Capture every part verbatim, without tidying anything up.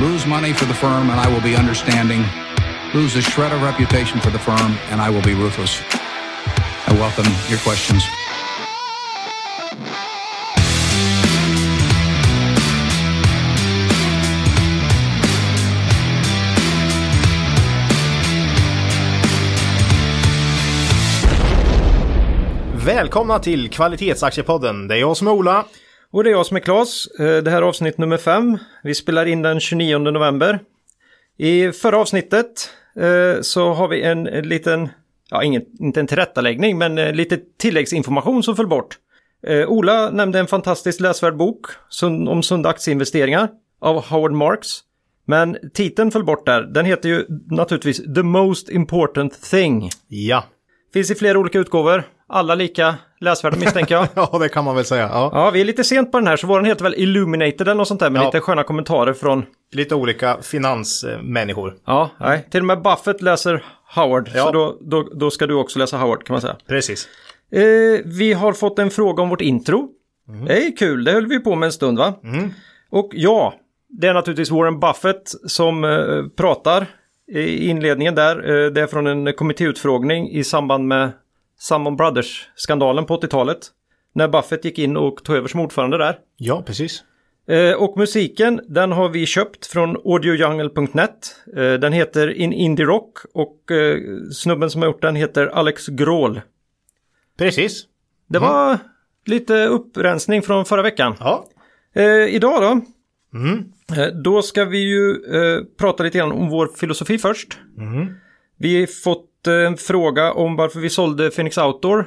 Lose money for the firm and I will be understanding. Lose a shred of reputation for the firm and I will be ruthless. I welcome your questions. Välkomna till Kvalitetsaktiepodden. Det är jag som är Ola. Och det är jag som är Claes. Det här är avsnitt nummer fem. Vi spelar in den tjugonionde november. I förra avsnittet så har vi en liten, ja ingen, inte en tillrättaläggning, men lite tilläggsinformation som föll bort. Ola nämnde en fantastiskt läsvärd bok om sunda aktieinvesteringar av Howard Marks. Men titeln föll bort där. Den heter ju naturligtvis The Most Important Thing. Ja. Finns i flera olika utgåvor. Alla lika läsvärda misstänker jag. Ja, det kan man väl säga. Ja. ja, vi är lite sent på den här så våran heter väl Illuminated eller något sånt där med ja. lite sköna kommentarer från... Lite olika finansmänniskor. Ja, nej. Till och med Buffett läser Howard ja. så då, då, då ska du också läsa Howard kan man säga. Precis. Eh, vi har fått en fråga om vårt intro. Mm. Det är kul, det höll vi på med en stund va? Mm. Och ja, det är naturligtvis Warren Buffett som eh, pratar i inledningen där. Eh, det är från en kommittéutfrågning i samband med... Salmon Brothers-skandalen på åttiotalet. När Buffett gick in och tog över som ordförande där. Ja, precis. Eh, och musiken, den har vi köpt från audio jungle punkt net. Eh, den heter In Indie Rock och eh, snubben som har gjort den heter Alex Gråhl. Precis. Det mm. var lite upprensning från förra veckan. Ja. Eh, idag då? Mm. Eh, då ska vi ju eh, prata lite grann om vår filosofi först. Mm. Vi har fått en fråga om varför vi sålde Fenix Outdoor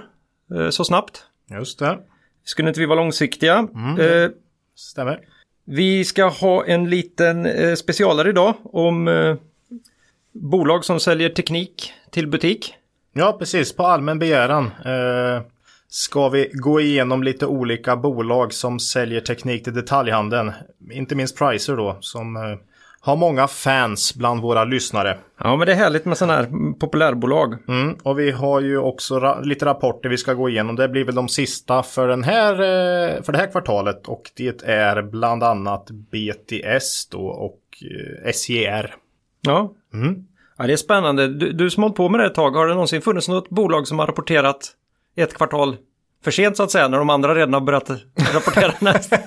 eh, så snabbt. Just det. Skulle inte vi vara långsiktiga? Mm, eh, stämmer. Vi ska ha en liten eh, specialare idag om eh, bolag som säljer teknik till butik. Ja, precis. På allmän begäran eh, ska vi gå igenom lite olika bolag som säljer teknik till detaljhandeln. Inte minst Pricer då som... Eh, Har många fans bland våra lyssnare. Ja, men det är härligt med sådana här populärbolag. Mm, och vi har ju också ra- lite rapporter vi ska gå igenom. Det blir väl de sista för, den här, för det här kvartalet. Och det är bland annat B T S då och S J R. Ja, mm. ja det är spännande. Du, du som hållit på med det ett tag. Har det någonsin funnits något bolag som har rapporterat ett kvartal för sent så att säga, när de andra redan har börjat rapportera nästa?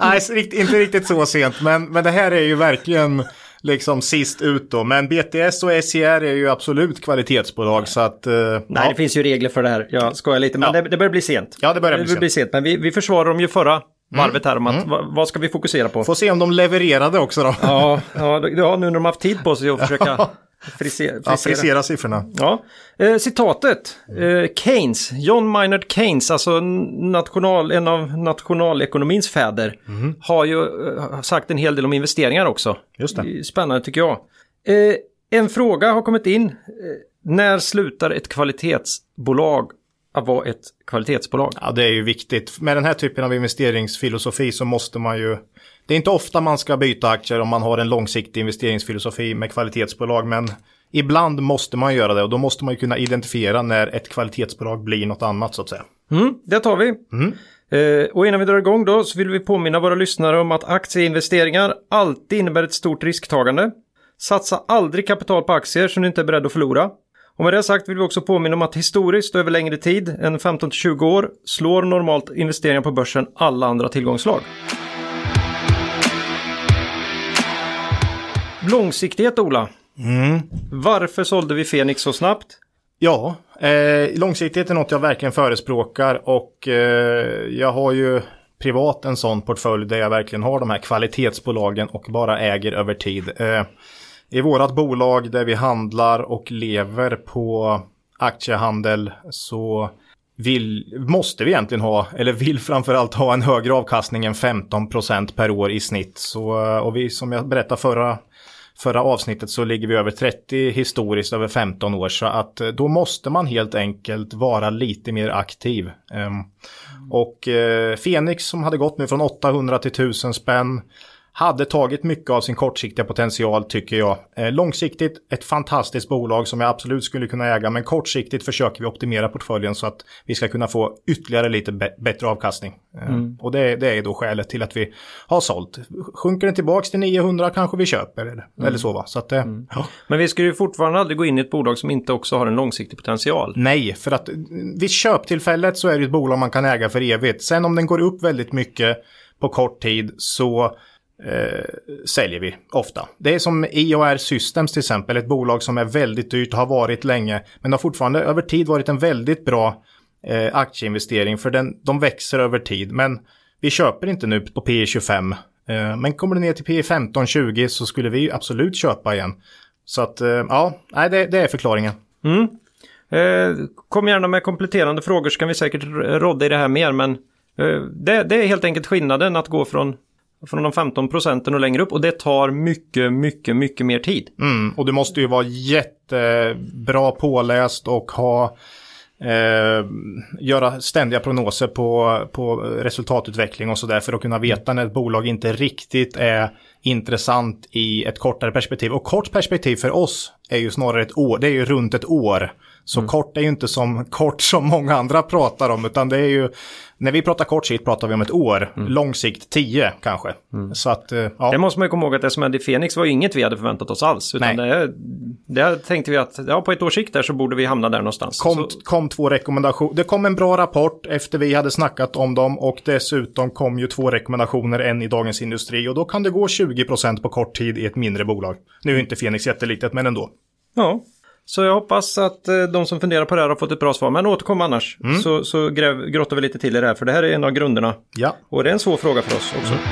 Nej, inte riktigt så sent. Men, men det här är ju verkligen liksom sist ut då. Men B T S och S J R är ju absolut kvalitetsbolag. Nej. Så att... Eh, Nej, ja. det finns ju regler för det här. Jag skojar lite, men ja. det, det börjar bli sent. Ja, det börjar bli, det börjar bli sent. sent. Men vi, vi försvarar dem ju förra varvet här om att mm. va, vad ska vi fokusera på? Får se om de levererade också då. ja, ja, ja, nu när de har haft tid på sig att försöka... Frisera, frisera. Ja, frisera siffrorna. Ja. Eh, citatet. Eh, Keynes. John Maynard Keynes, alltså national, en av nationalekonomins fäder, mm. har ju eh, sagt en hel del om investeringar också. Just det. Spännande tycker jag. Eh, en fråga har kommit in. Eh, när slutar ett kvalitetsbolag att vara ett kvalitetsbolag? Ja, det är ju viktigt. Med den här typen av investeringsfilosofi så måste man ju... Det är inte ofta man ska byta aktier om man har en långsiktig investeringsfilosofi med kvalitetsbolag, men ibland måste man göra det och då måste man ju kunna identifiera när ett kvalitetsbolag blir något annat så att säga. Mm, det tar vi. Mm. Eh, och innan vi drar igång då så vill vi påminna våra lyssnare om att aktieinvesteringar alltid innebär ett stort risktagande. Satsa aldrig kapital på aktier som du inte är beredd att förlora. Och med det sagt vill vi också påminna om att historiskt över längre tid än femton till tjugo år slår normalt investeringar på börsen alla andra tillgångsslag. Långsiktighet, Ola. Mm. Varför sålde vi Fenix så snabbt? Ja, eh, långsiktighet är något jag verkligen förespråkar och eh, jag har ju privat en sån portfölj där jag verkligen har de här kvalitetsbolagen och bara äger över tid. Eh, i vårat bolag där vi handlar och lever på aktiehandel så vill, måste vi egentligen ha, eller vill framförallt ha en högre avkastning än femton procent per år i snitt. Så, och vi, som jag berättade förra Förra avsnittet så ligger vi över trettio historiskt över femton år så att då måste man helt enkelt vara lite mer aktiv. Och Fenix som hade gått nu från åttahundra till tusen spänn hade tagit mycket av sin kortsiktiga potential, tycker jag. Eh, långsiktigt ett fantastiskt bolag som jag absolut skulle kunna äga, men kortsiktigt försöker vi optimera portföljen så att vi ska kunna få ytterligare lite be- bättre avkastning. Eh, mm. Och det, det är då skälet till att vi har sålt. Sjunker den tillbaka till nio hundra kanske vi köper det, mm. eller så va. Så att, eh, mm. ja. Men vi skulle ju fortfarande aldrig gå in i ett bolag som inte också har en långsiktig potential. Nej, för att vid köptillfället så är det ett bolag man kan äga för evigt. Sen om den går upp väldigt mycket på kort tid så... Eh, säljer vi ofta. Det är som I A R Systems till exempel, ett bolag som är väldigt dyrt och har varit länge, men har fortfarande över tid varit en väldigt bra eh, aktieinvestering, för den, de växer över tid, men vi köper inte nu på P E tjugofem, eh, men kommer det ner till P E femton tjugo så skulle vi absolut köpa igen. Så att eh, ja, det, det är förklaringen. Mm. Eh, kom gärna med kompletterande frågor så kan vi säkert rodda i det här mer, men eh, det, det är helt enkelt skillnaden att gå från från de femton procenten och längre upp, och det tar mycket, mycket, mycket mer tid. Mm, och du måste ju vara jättebra påläst och ha eh, göra ständiga prognoser på, på resultatutveckling och sådär, för att kunna veta när ett bolag inte riktigt är intressant i ett kortare perspektiv. Och kort perspektiv för oss är ju snarare ett år, det är ju runt ett år. Så mm. kort är ju inte som kort som många andra pratar om, utan det är ju, när vi pratar kort sikt pratar vi om ett år, mm. lång sikt tio kanske. Mm. Så att, ja. Det måste man ju komma ihåg, att det som hände i Fenix var ju inget vi hade förväntat oss alls, utan det, det tänkte vi att ja, på ett års sikt där så borde vi hamna där någonstans. Kom, så... kom två rekommendationer, det kom en bra rapport efter vi hade snackat om dem, och dessutom kom ju två rekommendationer, en i Dagens Industri, och då kan det gå tjugo procent på kort tid i ett mindre bolag. Nu är inte Fenix jättelitet, men ändå. Ja. Så jag hoppas att de som funderar på det här har fått ett bra svar. Men återkom annars mm. så, så gräv, grottar vi lite till i det här. För det här är en av grunderna. Ja. Och det är en svår fråga för oss också. Mm.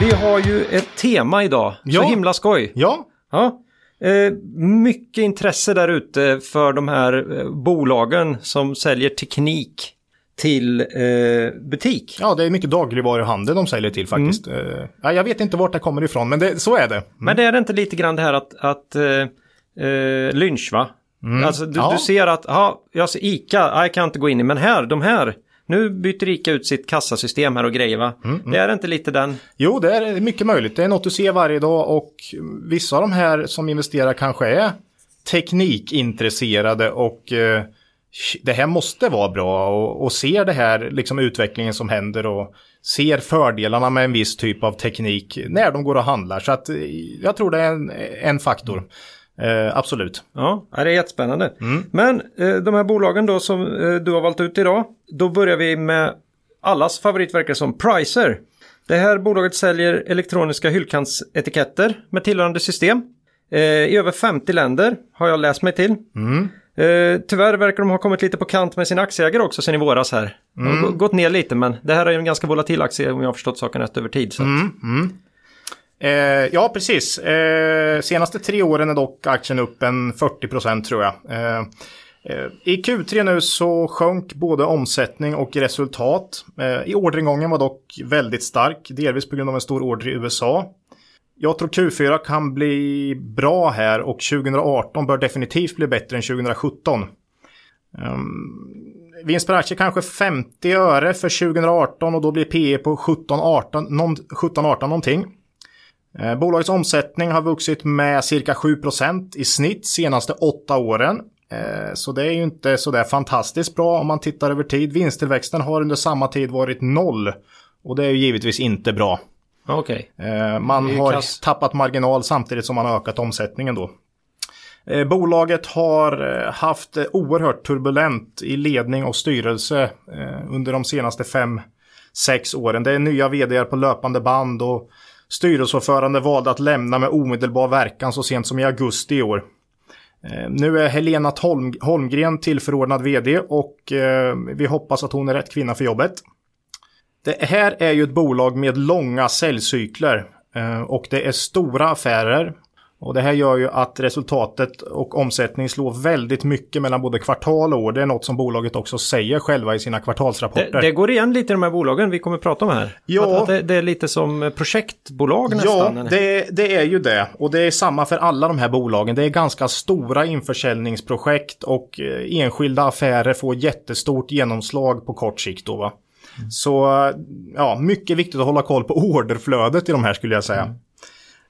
Vi har ju ett tema idag. Ja. Så himla skoj. Ja. Ja. Eh, mycket intresse där ute för de här bolagen som säljer teknik till eh, butik. Ja, det är mycket dagligvaruhandel de säljer till faktiskt. Mm. Uh, ja, jag vet inte vart det kommer ifrån, men det, så är det. Mm. Men det är det inte lite grann det här att, att uh, uh, lynch va? Mm. Alltså du, ja. du ser att ja, jag ser Ica, jag kan inte gå in i, men här, de här, nu byter Ica ut sitt kassasystem här och grejer va? Mm, mm. Det är inte lite den? Jo, det är mycket möjligt. Det är något du ser varje dag, och vissa av de här som investerar kanske är teknikintresserade och uh, det här måste vara bra, och, och ser det här liksom utvecklingen som händer och ser fördelarna med en viss typ av teknik när de går och handlar. Så att jag tror det är en, en faktor. Eh, absolut. Ja, det är jättespännande. Mm. Men eh, de här bolagen då som eh, du har valt ut idag, då börjar vi med allas favoritverkare som Pricer. Det här bolaget säljer elektroniska hyllkantsetiketter med tillhörande system. Eh, I över femtio länder har jag läst mig till. Mm. Uh, tyvärr verkar de ha kommit lite på kant med sina aktieägare också sen i våras här. Mm. De har gått ner lite, men det här är en ganska volatil aktie om jag har förstått saken rätt över tid. Så att... mm, mm. Uh, ja, precis. Uh, senaste tre åren är dock aktien upp en fyrtio procent tror jag. Uh, uh, I Q tre nu så sjönk både omsättning och resultat. Uh, I orderingången var dock väldigt stark, delvis på grund av en stor order i U S A. Jag tror Q fyra kan bli bra här, och tjugo arton bör definitivt bli bättre än tjugo sjutton. Um, vinst per aktie kanske femtio öre för tjugo arton, och då blir P E på sjutton arton någonting. Uh, bolagets omsättning har vuxit med cirka sju procent i snitt senaste åtta åren. Uh, så det är ju inte så där fantastiskt bra om man tittar över tid. Vinsttillväxten har under samma tid varit noll, och det är ju givetvis inte bra. Okay. Man har klass. tappat marginal samtidigt som man har ökat omsättningen då. Bolaget har haft oerhört turbulent i ledning och styrelse under de senaste fem sex åren. Det är nya vd:ar på löpande band, och styrelseordförande valde att lämna med omedelbar verkan så sent som i augusti i år. Nu är Helena Holmgren tillförordnad vd, och vi hoppas att hon är rätt kvinna för jobbet. Det här är ju ett bolag med långa säljcykler, och det är stora affärer, och det här gör ju att resultatet och omsättning slår väldigt mycket mellan både kvartal och år. Det är något som bolaget också säger själva i sina kvartalsrapporter. Det, det går igen lite i de här bolagen vi kommer att prata om här. Ja, att, att det, det är lite som projektbolag nästan. Ja, det, det är ju det, och det är samma för alla de här bolagen. Det är ganska stora införsäljningsprojekt, och enskilda affärer får jättestort genomslag på kort sikt då va. Mm. Så ja, mycket viktigt att hålla koll på orderflödet i de här, skulle jag säga. Mm.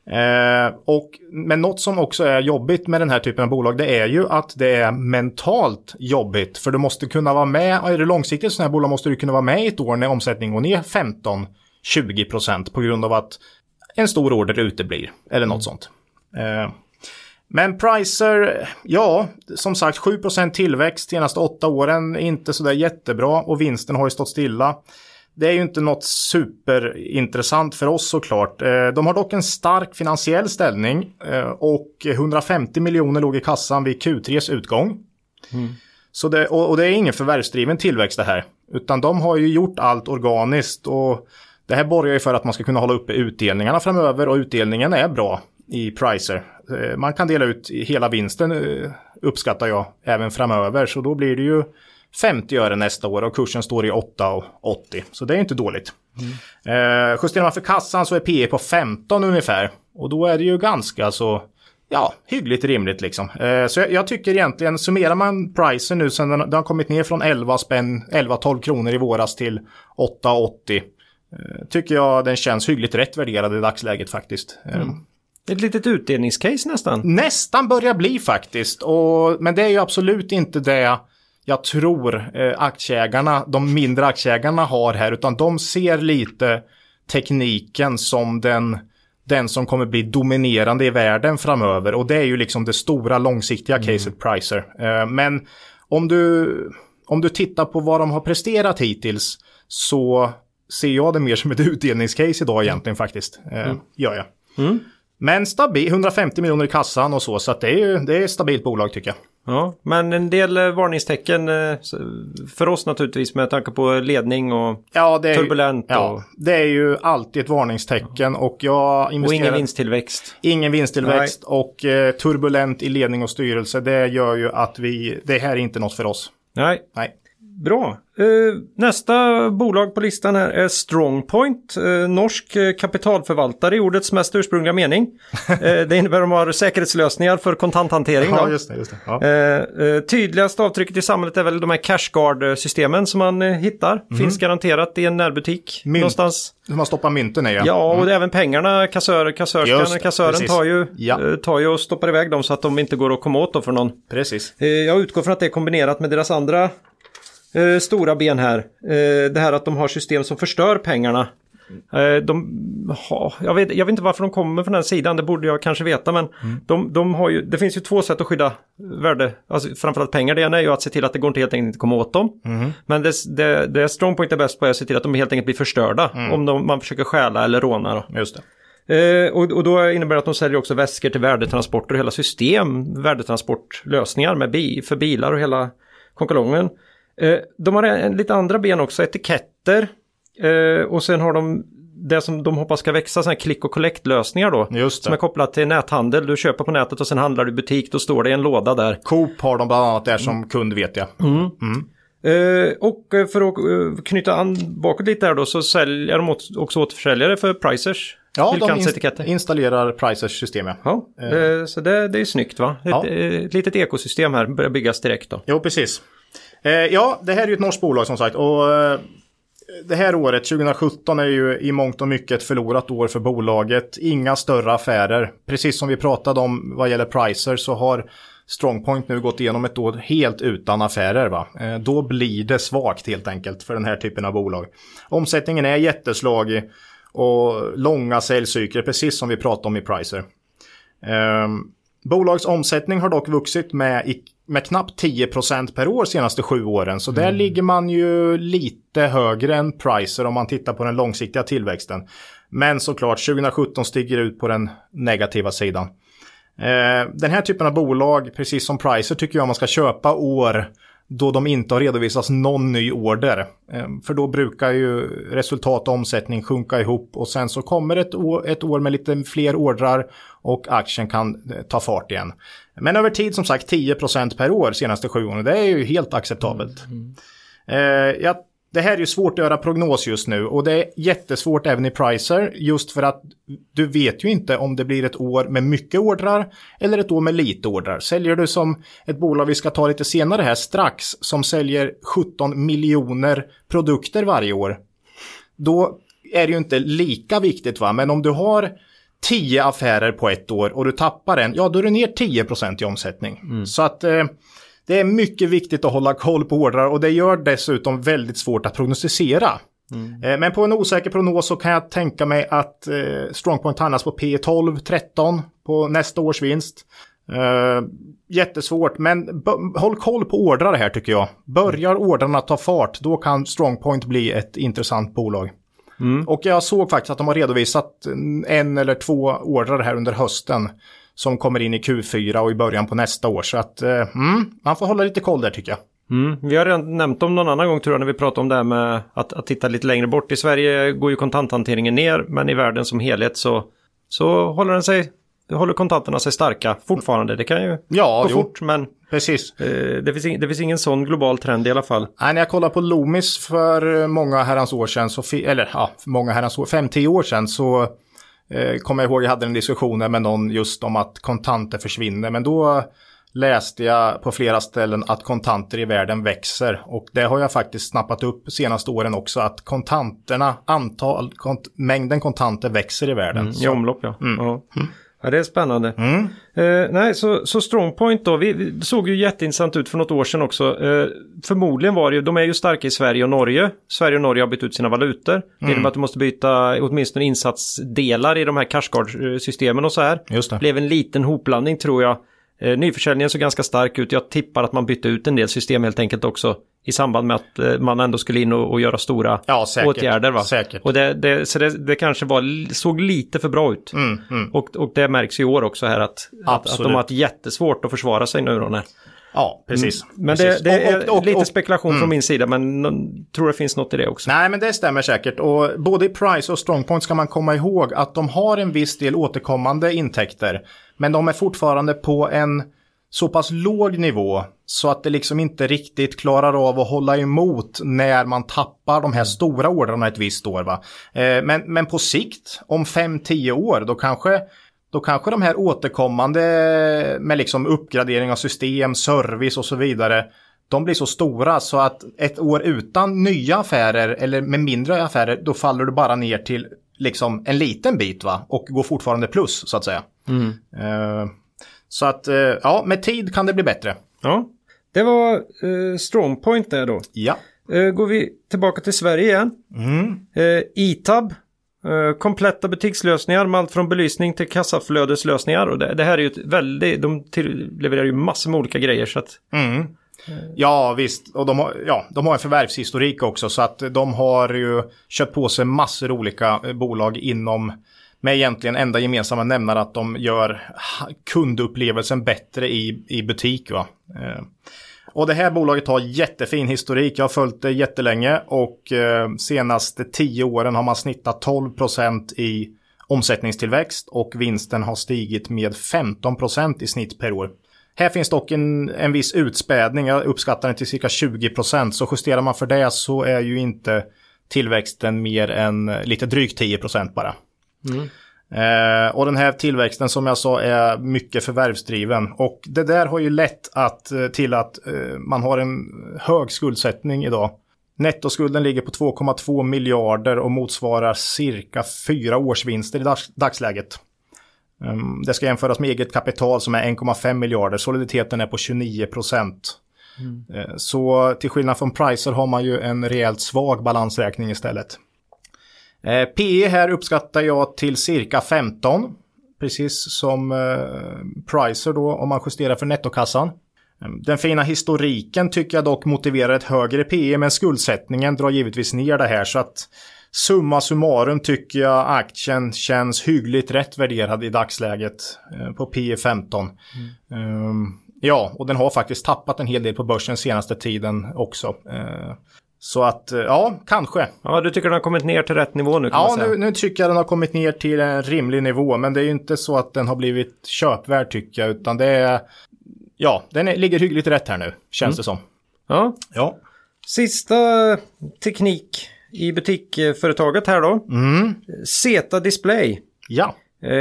Eh, och, men något som också är jobbigt med den här typen av bolag, det är ju att det är mentalt jobbigt. För du måste kunna vara med, är det långsiktigt sådana här bolag måste du kunna vara med i ett år när omsättningen går ner femton till tjugo procent på grund av att en stor order uteblir eller något sånt. Eh, men Pricer, ja, som sagt sju procent tillväxt de senaste åtta åren, inte sådär jättebra, och vinsten har ju stått stilla. Det är ju inte något superintressant för oss såklart. De har dock en stark finansiell ställning och hundrafemtio miljoner låg i kassan vid Q tre:s utgång. Mm. Så det, och det är ingen förvärvsdriven tillväxt det här, utan de har ju gjort allt organiskt, och det här borgar ju för att man ska kunna hålla uppe utdelningarna framöver, och utdelningen är bra i Pricer. Man kan dela ut hela vinsten, uppskattar jag, även framöver, så då blir det ju femtio öre nästa år och kursen står i åtta åttio, så det är inte dåligt. Mm. Eh, justerar man för kassan så är P E på femton ungefär, och då är det ju ganska så, ja, hyggligt rimligt liksom. Eh, så jag, jag tycker egentligen, summerar man Pricer nu sen den, den har kommit ner från elva spänn, elva tolv kronor i våras till åtta åttio, eh, tycker jag den känns hyggligt rätt värderad i dagsläget faktiskt. Mm. Eh. Ett litet utdelningscase nästan. Nästan börjar bli faktiskt, och, men det är ju absolut inte det jag tror aktieägarna, de mindre aktieägarna har här, utan de ser lite tekniken som den, den som kommer bli dominerande i världen framöver, och det är ju liksom det stora långsiktiga caset Pricer. Men om du, om du tittar på vad de har presterat hittills, så ser jag det mer som ett utdelningscase idag egentligen faktiskt. Mm. Gör jag. Mm. Men stabil, hundrafemtio miljoner i kassan och så, så att det är ju, det är ett stabilt bolag tycker jag. Ja, men en del varningstecken för oss naturligtvis med tanke på ledning och ja, det är turbulent. Ju, ja, och det är ju alltid ett varningstecken, och jag investerar... Och ingen vinsttillväxt. Ingen vinsttillväxt. Nej. Och eh, turbulent i ledning och styrelse, det gör ju att vi, det här är inte något för oss. Nej. Nej. Bra. Uh, nästa bolag på listan här är Strongpoint, uh, norsk kapitalförvaltare i ordets mest ursprungliga mening. Uh, det innebär att de har säkerhetslösningar för kontanthantering. Ja, just det, just det. Ja. Uh, uh, tydligast avtrycket i samhället är väl de här cashguard-systemen som man uh, hittar. Mm. Finns garanterat i en närbutik. Mynt. Någonstans. Hur man stoppar mynten är ja. Ja, och mm. även pengarna, kassör, kassörskan, kassören tar ju, ja. uh, tar ju och stoppar iväg dem så att de inte går att komma åt då för någon. Precis. Uh, jag utgår från att det är kombinerat med deras andra Eh, stora ben här. Eh, det här att de har system som förstör pengarna. Eh, de, ha, jag, vet, jag vet inte varför de kommer från den sidan. Det borde jag kanske veta. Men mm. de, de har ju, det finns ju två sätt att skydda värde. Alltså, framförallt pengar. Det ena är ju att se till att det går inte helt enkelt inte komma åt dem. Mm. Men det, det, det Strongpoint är bäst på är att se till att de helt enkelt blir förstörda. Mm. Om de, man försöker stjäla eller råna. Då. Just det. Eh, och, och då innebär det att de säljer också väskor till värdetransporter. Och hela system. Värdetransportlösningar med bi, för bilar och hela konkalongen. De har en, lite andra ben också, etiketter, eh, och sen har de det som de hoppas ska växa, sådana här klick och collect lösningar då. Just det. Som är kopplat till näthandel, du köper på nätet och sen handlar du i butik, då står det i en låda där. Coop har de bland annat där som kund, vet jag. Mm. Mm. Eh, och för att knyta an bakåt lite här då, så säljer de också återförsäljare för Pricers. Ja, de inst- installerar Pricers system. Ja, ja eh. så det, det är snyggt va? Ett ja. litet ekosystem här börjar byggas direkt då. Jo, precis. Ja, det här är ju ett norskt bolag som sagt, och det här året, tjugo sjutton, är ju i mångt och mycket ett förlorat år för bolaget. Inga större affärer. Precis som vi pratade om vad gäller Pricer, så har Strongpoint nu gått igenom ett år helt utan affärer. Va? Då blir det svagt helt enkelt för den här typen av bolag. Omsättningen är jätteslagig och långa säljcykler, precis som vi pratade om i Pricer. Bolagets omsättning har dock vuxit med i med knappt tio procent per år senaste sju åren. Så där mm. ligger man ju lite högre än Pricer om man tittar på den långsiktiga tillväxten. Men såklart, tjugo sjutton stiger ut på den negativa sidan. Eh, den här typen av bolag, precis som Pricer, tycker jag man ska köpa år då de inte har redovisats någon ny order. Eh, för då brukar ju resultat och omsättning sjunka ihop. Och sen så kommer ett år, ett år med lite fler ordrar och aktien kan eh, ta fart igen. Men över tid, som sagt, tio procent per år senaste sju åren. Det är ju helt acceptabelt. Mm. Eh, jag det här är ju svårt att göra prognos just nu och det är jättesvårt även i Pricer just för att du vet ju inte om det blir ett år med mycket ordrar eller ett år med lite ordrar. Säljer du som ett bolag vi ska ta lite senare här, Strax, som säljer sjutton miljoner produkter varje år, då är det ju inte lika viktigt, va? Men om du har tio affärer på ett år och du tappar en, ja då är du ner tio procent i omsättning. Mm. Så att eh, det är mycket viktigt att hålla koll på ordrar och det gör dessutom väldigt svårt att prognostisera. Mm. Eh, men på en osäker prognos så kan jag tänka mig att eh, Strongpoint handlas på P tolv tretton på nästa års vinst. Eh, jättesvårt, men b- håll koll på ordrar här tycker jag. Börjar ordrarna ta fart, då kan Strongpoint bli ett intressant bolag. Mm. Och jag såg faktiskt att de har redovisat en eller två ordrar här under hösten som kommer in i Q fyra och i början på nästa år. Så att eh, mm, man får hålla lite koll där tycker jag. Mm. Vi har redan nämnt om någon annan gång tror jag när vi pratade om det här med att, att titta lite längre bort. I Sverige går ju kontanthanteringen ner, men i världen som helhet så, så håller den sig... Du håller kontanterna sig starka fortfarande. Det kan ju ja, gå jo. fort, men precis. Eh, det, finns in, det finns ingen sån global trend i alla fall. Nej, när jag kollade på Loomis för många herrans år sedan, så fi, eller ja, för många herrans år, fem till tio år sedan, så eh, kommer jag ihåg att jag hade en diskussion med någon just om att kontanter försvinner. Men då läste jag på flera ställen att kontanter i världen växer. Och det har jag faktiskt snappat upp senaste åren också, att kontanterna, antal, kont- mängden kontanter växer i världen. Mm, i omlopp, ja. Mm. Mm. Mm. Ja, det är spännande. Mm. Eh, nej, så, så Strongpoint då, vi, vi såg ju jätteintressant ut för något år sedan också. Eh, förmodligen var det ju, de är ju starka i Sverige och Norge. Sverige och Norge har bytt ut sina valutor. Mm. Det innebär att du måste byta åtminstone insatsdelar i de här cashguard-systemen och så här. Just det. Det blev en liten hopblandning tror jag. Eh, nyförsäljningen såg ganska stark ut. Jag tippar att man bytte ut en del system helt enkelt också i samband med att eh, man ändå skulle in och, och göra stora ja, säkert, åtgärder. Va? Säkert. Och det, det, så det, det kanske var, såg lite för bra ut. Mm, mm. Och, och det märks i år också här att, att, att de har haft jättesvårt att försvara sig nu. Då, när. Ja, precis. Mm. Men precis. Det, det är och, och, och, lite spekulation och, och, från min sida, men n- tror det finns något i det också. Nej, men det stämmer säkert. Och både i Price och Strongpoint ska man komma ihåg att de har en viss del återkommande intäkter. Men de är fortfarande på en så pass låg nivå så att det liksom inte riktigt klarar av att hålla emot när man tappar de här stora ordrarna ett visst år. Va? Eh, men, men på sikt, om fem till tio år, då kanske... Då kanske de här återkommande med liksom uppgradering av system, service och så vidare, de blir så stora så att ett år utan nya affärer eller med mindre affärer, då faller du bara ner till liksom en liten bit, va? Och går fortfarande plus så att säga. Mm. Uh, så att uh, ja, med tid kan det bli bättre. Ja, det var uh, Strongpoint där då. Ja. Uh, går vi tillbaka till Sverige igen. Mm. Uh, Itab. Uh, kompletta butikslösningar med allt från belysning till kassaflödeslösningar och det, det här är ju ett väldigt, de till, levererar ju massor med olika grejer så att mm. Ja visst, och de har, ja, de har en förvärvshistorik också så att de har ju köpt på sig massor olika bolag inom med egentligen enda gemensamma nämnare att de gör kundupplevelsen bättre i, i butik, va? Uh. Och det här bolaget har jättefin historik. Jag har följt det jättelänge och eh, senaste tio åren har man snittat tolv procent i omsättningstillväxt och vinsten har stigit med femton procent i snitt per år. Här finns dock en, en viss utspädning. Jag uppskattar den till cirka tjugo procent. Så justerar man för det så är ju inte tillväxten mer än lite drygt tio procent bara. Mm. Eh, och den här tillväxten som jag sa är mycket förvärvsdriven och det där har ju lett att, till att eh, man har en hög skuldsättning idag. Nettoskulden ligger på två komma två miljarder och motsvarar cirka fyra årsvinster i dags, dagsläget. Eh, det ska jämföras med eget kapital som är en komma fem miljarder. Soliditeten är på tjugonio procent. Mm. Eh, så till skillnad från Pricer har man ju en rejält svag balansräkning istället. Eh, P E här uppskattar jag till cirka femton, precis som eh, Pricer då om man justerar för nettokassan. Den fina historiken tycker jag dock motiverar ett högre P E, men skuldsättningen drar givetvis ner det här så att summa summarum tycker jag aktien känns hyggligt rätt värderad i dagsläget eh, på P E femton. Mm. Um, ja, och den har faktiskt tappat en hel del på börsen senaste tiden också. Eh, Så att, ja, kanske. Ja, du tycker den har kommit ner till rätt nivå nu kan ja, man säga. Ja, nu, nu tycker jag den har kommit ner till en rimlig nivå. Men det är ju inte så att den har blivit köpvärd tycker jag. Utan det är, ja, den är, ligger hyggligt rätt här nu, känns mm. det som. Ja. Ja. Sista teknik i butikföretaget här då. Mm. Zeta Display. Ja.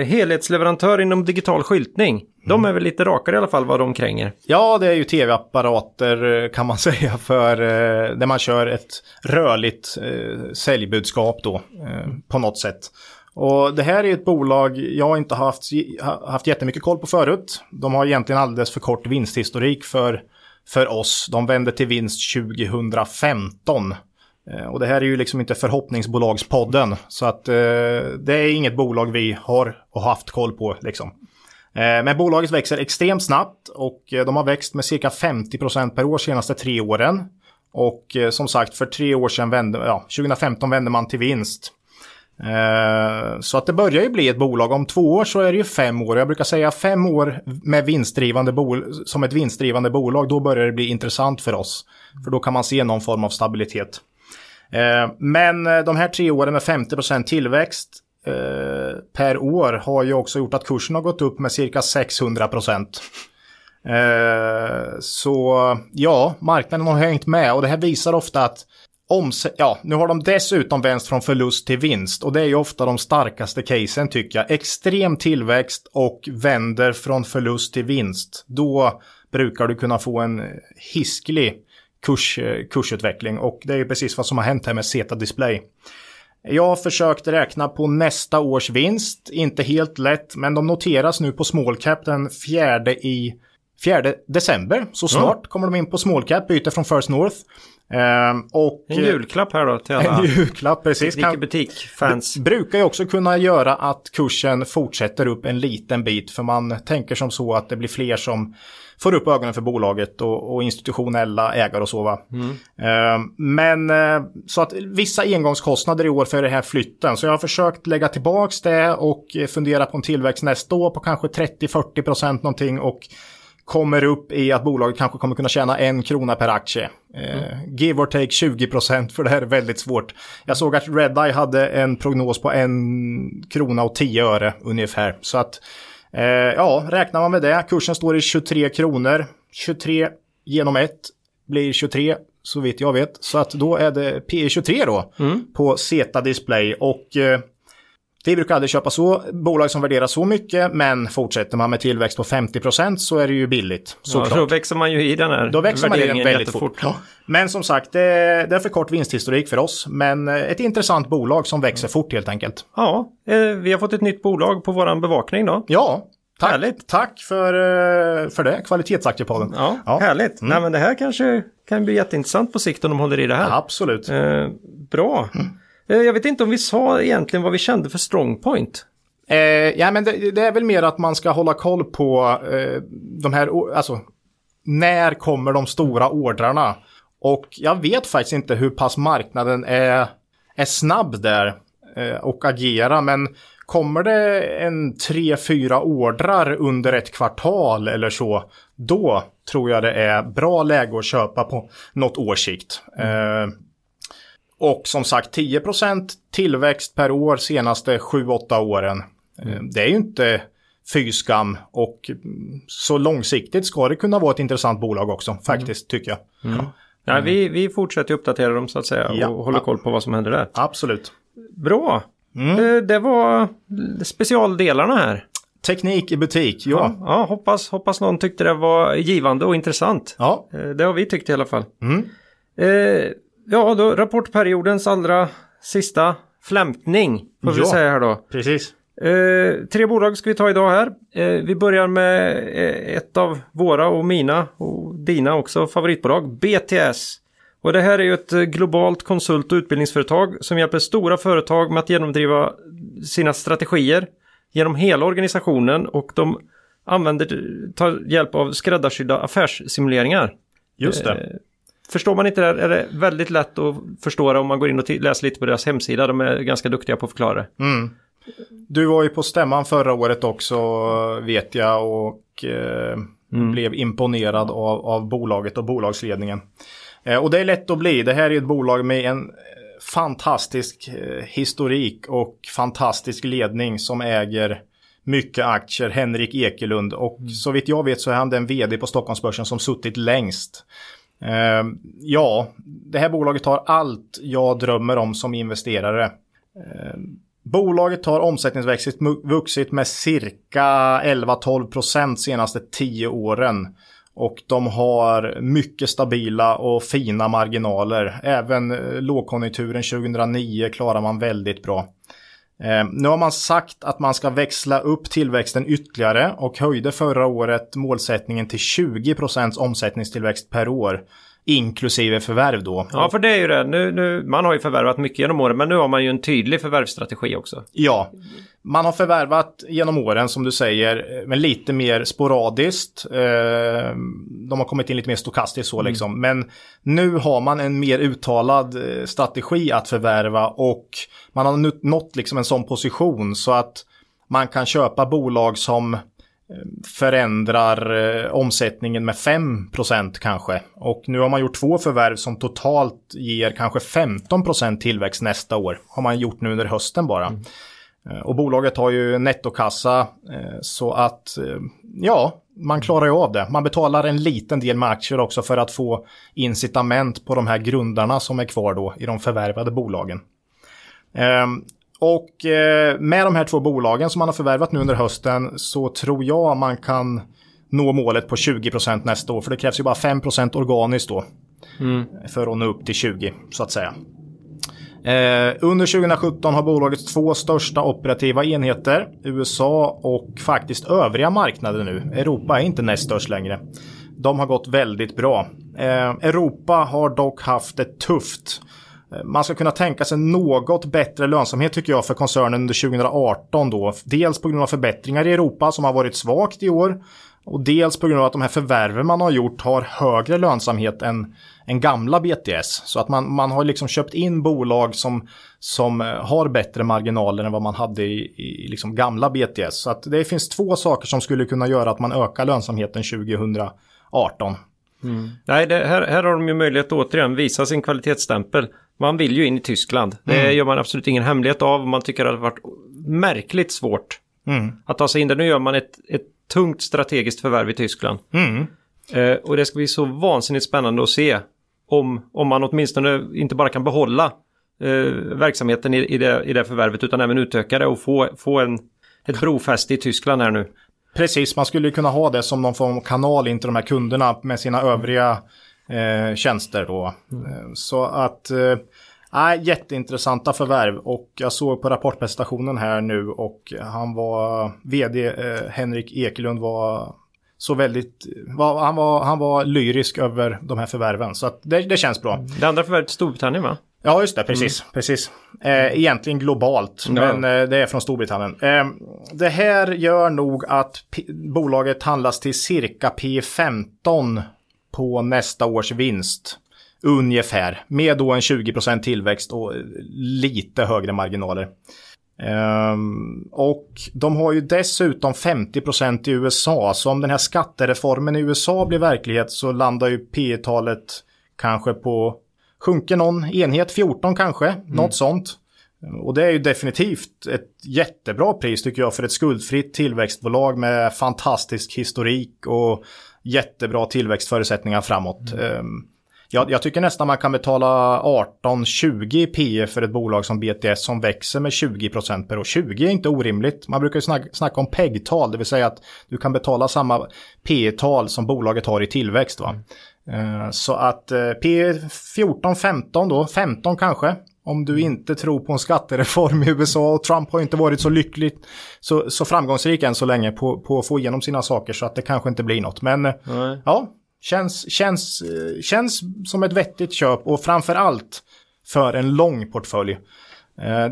Helhetsleverantör inom digital skyltning. De är väl lite rakare i alla fall vad de kränger. Ja, det är ju tv-apparater kan man säga, för där man kör ett rörligt eh, säljbudskap då eh, på något sätt. Och det här är ett bolag jag inte har haft, haft jättemycket koll på förut. De har egentligen alldeles för kort vinsthistorik för, för oss. De vände till vinst tjugohundrafemton. Och det här är ju liksom inte förhoppningsbolagspodden, så att eh, det är inget bolag vi har och haft koll på liksom. Eh, men bolaget växer extremt snabbt och eh, de har växt med cirka femtio procent per år senaste tre åren. Och eh, som sagt, för tre år sedan vände, ja, tjugofemton vände man till vinst. Eh, så att det börjar ju bli ett bolag. Om två år så är det ju fem år. Jag brukar säga fem år med vinstdrivande bol- som ett vinstdrivande bolag, då börjar det bli intressant för oss. För då kan man se någon form av stabilitet. Men de här tre åren med femtio procent tillväxt per år har ju också gjort att kursen har gått upp med cirka sexhundra procent. Så ja, marknaden har hängt med, och det här visar ofta att omse- ja, nu har de dessutom vänt från förlust till vinst, och det är ju ofta de starkaste casen tycker jag. Extrem tillväxt och vänder från förlust till vinst. Då brukar du kunna få en hisklig Kurs, kursutveckling, och det är ju precis vad som har hänt här med Zeta Display. Jag har försökt räkna på nästa års vinst, inte helt lätt, men de noteras nu på Smallcap den fjärde i fjärde december, så snart mm. kommer de in på Smallcap, byter från First North. Ehm, och en julklapp här då till alla. En julklapp, precis. Kan, butik, fans. Brukar ju också kunna göra att kursen fortsätter upp en liten bit, för man tänker som så att det blir fler som får upp ögonen för bolaget och, och institutionella ägare och så va. Mm. Ehm, men så att vissa engångskostnader i år för det här flytten, så jag har försökt lägga tillbaks det och fundera på en tillväxt nästa år på kanske trettio till fyrtio procent någonting, och kommer upp i att bolaget kanske kommer kunna tjäna en krona per aktie. Eh, mm. Give or take tjugo procent, för det här är väldigt svårt. Jag såg att Redeye hade en prognos på en krona och tio öre ungefär. Så att, eh, ja, räknar man med det. Kursen står i tjugotre kronor. tjugotre genom ett blir tjugotre, så vitt jag vet. Så att då är det P E tjugotre då mm. på Zeta Display. Och Eh, vi brukar aldrig köpa så, bolag som värderar så mycket, men fortsätter man med tillväxt på femtio procent så är det ju billigt. Ja, då växer man ju i den här. Då växer man i den väldigt fort. Ja. Men som sagt, det är för kort vinsthistorik för oss, men ett intressant bolag som växer mm. fort helt enkelt. Ja, vi har fått ett nytt bolag på våran bevakning då. Ja, tack, härligt. Tack för, för det, Kvalitetsaktiepodden. Ja, ja. Härligt. Mm. Nej, men det här kanske kan bli jätteintressant på sikt om de håller i det här. Ja, absolut. Eh, bra. Mm. Jag vet inte om vi sa egentligen vad vi kände för Strongpoint. Eh, ja, men det, det är väl mer att man ska hålla koll på eh, de här, alltså när kommer de stora ordrarna? Och jag vet faktiskt inte hur pass marknaden är, är snabb där eh, och agera, men kommer det en tre, fyra ordrar under ett kvartal eller så, då tror jag det är bra läge att köpa på något årssikt. Mm. Eh, Och som sagt, tio procent tillväxt per år senaste sju åtta åren. Mm. Det är ju inte fy skam, och så långsiktigt ska det kunna vara ett intressant bolag också faktiskt, mm. tycker jag. Mm. Ja, vi, vi fortsätter uppdatera dem så att säga, ja. Och håller koll på vad som händer där. Absolut. Bra. Mm. Det var specialdelarna här. Teknik i butik, ja. Ja, ja, hoppas, hoppas någon tyckte det var givande och intressant. Ja. Det har vi tyckt i alla fall. Mm. Eh, Ja, då rapportperiodens allra sista flämtning, får vi ja, säga här då. Precis. Eh, tre bolag ska vi ta idag här. Eh, vi börjar med eh, ett av våra och mina och dina också favoritbolag, B T S. Och det här är ju ett globalt konsult- och utbildningsföretag som hjälper stora företag med att genomdriva sina strategier genom hela organisationen, och de använder, tar hjälp av skräddarsydda affärssimuleringar. Just det. Eh, Förstår man inte det här är det väldigt lätt att förstå det om man går in och t- läser lite på deras hemsida. De är ganska duktiga på att förklara det. Mm. Du var ju på stämman förra året också, vet jag, och eh, mm. blev imponerad av, av bolaget och bolagsledningen. Eh, och det är lätt att bli. Det här är ett bolag med en fantastisk eh, historik och fantastisk ledning som äger mycket aktier, Henrik Ekelund. Och mm. så vitt jag vet så är han den vd på Stockholmsbörsen som suttit längst. Ja, det här bolaget har allt jag drömmer om som investerare. Bolaget har omsättningsväxt vuxit med cirka elva till tolv procent senaste tio åren. Och de har mycket stabila och fina marginaler. Även lågkonjunkturen tjugohundranio klarar man väldigt bra. Nu har man sagt att man ska växla upp tillväxten ytterligare och höjde förra året målsättningen till tjugo procent omsättningstillväxt per år, inklusive förvärv då. Ja, för det är ju det. Nu, nu, man har ju förvärvat mycket genom åren, men nu har man ju en tydlig förvärvsstrategi också. Ja, man har förvärvat genom åren som du säger, men lite mer sporadiskt. De har kommit in lite mer stokastiskt så liksom. Mm. Men nu har man en mer uttalad strategi att förvärva och man har nu nått liksom en sån position så att man kan köpa bolag som förändrar eh, omsättningen med fem procent kanske. Och nu har man gjort två förvärv som totalt ger kanske femton procent tillväxt nästa år. Har man gjort nu under hösten bara. Mm. Eh, och bolaget har ju nettokassa eh, så att eh, ja, man klarar ju av det. Man betalar en liten del med aktier också för att få incitament på de här grundarna som är kvar då i de förvärvade bolagen. Eh, Och med de här två bolagen som man har förvärvat nu under hösten så tror jag man kan nå målet på tjugo procent nästa år. För det krävs ju bara fem procent organiskt då mm. för att nå upp till tjugo så att säga. Under tjugosjutton har bolagets två största operativa enheter, U S A och faktiskt övriga marknader nu. Europa är inte näst störst längre. De har gått väldigt bra. Europa har dock haft det tufft. Man ska kunna tänka sig något bättre lönsamhet tycker jag för koncernen under tjugoarton då. Dels på grund av förbättringar i Europa som har varit svagt i år. Och dels på grund av att de här förvärven man har gjort har högre lönsamhet än, än gamla B T S. Så att man, man har liksom köpt in bolag som, som har bättre marginaler än vad man hade i, i liksom gamla B T S. Så att det finns två saker som skulle kunna göra att man ökar lönsamheten tjugoarton. Mm. Nej, det, här, här har de ju möjlighet att återigen visa sin kvalitetsstämpel. Man vill ju in i Tyskland. Det mm. gör man absolut ingen hemlighet av. Man tycker det har varit märkligt svårt mm. att ta sig in där. Nu gör man ett, ett tungt strategiskt förvärv i Tyskland. Mm. Eh, och det ska bli så vansinnigt spännande att se om, om man åtminstone inte bara kan behålla eh, verksamheten i, i, det, i det förvärvet utan även utöka det och få, få en, ett brofäste i Tyskland här nu. Precis, man skulle kunna ha det som någon form av kanal in till de här kunderna med sina övriga eh, tjänster då. Mm. Så att, eh, jätteintressanta förvärv och jag såg på rapportpresentationen här nu och han var, vd eh, Henrik Ekelund var så väldigt, var, han, var, han var lyrisk över de här förvärven så att det, det känns bra. Det andra förvärvet är Storbritannien va? Ja just det, precis. Mm. precis. Eh, egentligen globalt, no. men eh, det är från Storbritannien. Eh, det här gör nog att p- bolaget handlas till cirka P femton på nästa års vinst. Ungefär. Med då en tjugo procent tillväxt och lite högre marginaler. Eh, och de har ju dessutom femtio procent i U S A. Så om den här skattereformen i U S A blir verklighet så landar ju P E-talet kanske på... Sjunker någon enhet, fjorton kanske, mm. något sånt. Och det är ju definitivt ett jättebra pris tycker jag för ett skuldfritt tillväxtbolag med fantastisk historik och jättebra tillväxtförutsättningar framåt. Mm. Jag, jag tycker nästan man kan betala arton till tjugo P E för ett bolag som B T S som växer med tjugo procent per år. tjugo är inte orimligt. Man brukar ju snack, snacka om P E G-tal, det vill säga att du kan betala samma P E-tal som bolaget har i tillväxt va? Mm. Så att P fjorton femton då, femton kanske, om du inte tror på en skattereform i U S A och Trump har inte varit så lyckligt, så, så framgångsrik än så länge på, på att få igenom sina saker så att det kanske inte blir något. Men Nej. ja, känns, känns, känns som ett vettigt köp och framförallt för en lång portfölj.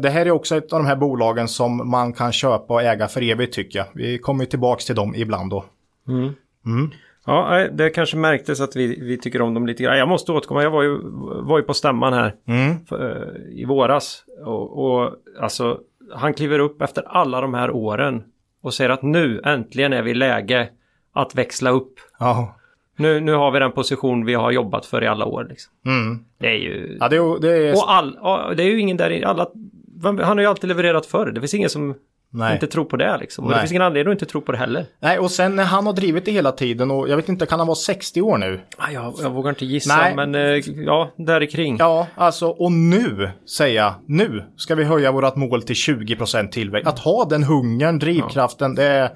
Det här är också ett av de här bolagen som man kan köpa och äga för evigt tycker jag. Vi kommer tillbaka till dem ibland då. Mm. Mm. Ja, det kanske märktes att vi, vi tycker om dem lite grann. Jag måste återkomma, jag var ju, var ju på stämman här mm. för, uh, i våras. Och, och alltså, han kliver upp efter alla de här åren och säger att nu äntligen är vi läge att växla upp. Oh. Nu, nu har vi den position vi har jobbat för i alla år. Liksom. Mm. Det är ju... Ja, det, det är... Och all, och det är ju ingen där i alla... Han har ju alltid levererat förr, det finns ingen som... Nej. Inte tro på det liksom. Och det finns ingen anledning att inte tro på det heller. Nej, och sen han har drivit det hela tiden och jag vet inte, kan han vara sextio år nu? Nej, jag, jag vågar inte gissa. Nej. Men ja, där kring. Ja, alltså och nu säga, nu ska vi höja vårat mål till tjugo procent tillväxt. Att ha den hungern, drivkraften, ja. Det är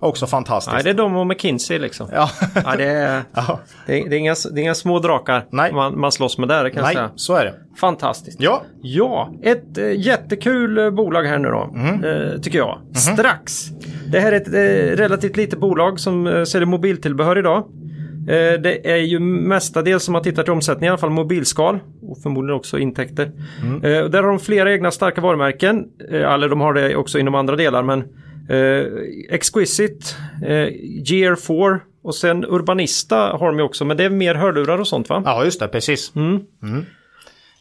också fantastiskt. Nej, det är de och McKinsey liksom. Ja. Ja, det, är, ja. Det, är, det, är inga, det är inga små drakar Nej. Man, man slåss med där kan Nej, säga. Så är det. Fantastiskt. Ja. Ja, ett äh, jättekul äh, bolag här nu då, mm. äh, tycker jag. Mm. Strax. Det här är ett äh, relativt litet bolag som äh, säljer mobiltillbehör idag. Äh, det är ju mestadels som man tittar till omsättning, i alla fall mobilskal och förmodligen också intäkter. Mm. Äh, där har de flera egna starka varumärken. Äh, eller de har det också inom andra delar, men Eh, Exquisite, eh, Gear four och sen Urbanista har de också, men det är mer hörlurar och sånt va? Ja just det, precis. Mm. Mm.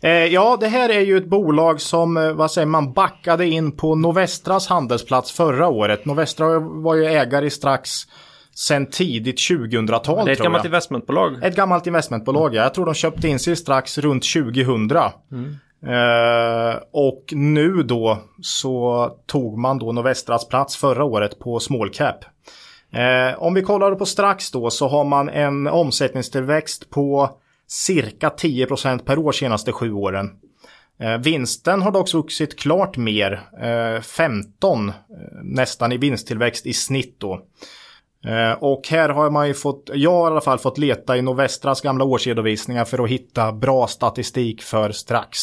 Eh, ja det här är ju ett bolag som, vad säger man, backade in på Novestras handelsplats förra året. Novestra var ju ägare i Strax sen tidigt tjugohundratal tror jag. Det är ett gammalt investmentbolag. Ett gammalt investmentbolag, mm. ja. Jag tror de köpte in sig i Strax runt tjugohundra. Mm. Uh, och nu då så tog man då Novestras plats förra året på Smallcap. Uh, om vi kollar på Strax då så har man en omsättningstillväxt på cirka tio procent per år senaste sju åren. Uh, vinsten har dock vuxit klart mer, uh, femton uh, nästan i vinsttillväxt i snitt då. Uh, och här har man ju fått, jag har i alla fall fått leta i Novestras gamla årsredovisningar för att hitta bra statistik för Strax.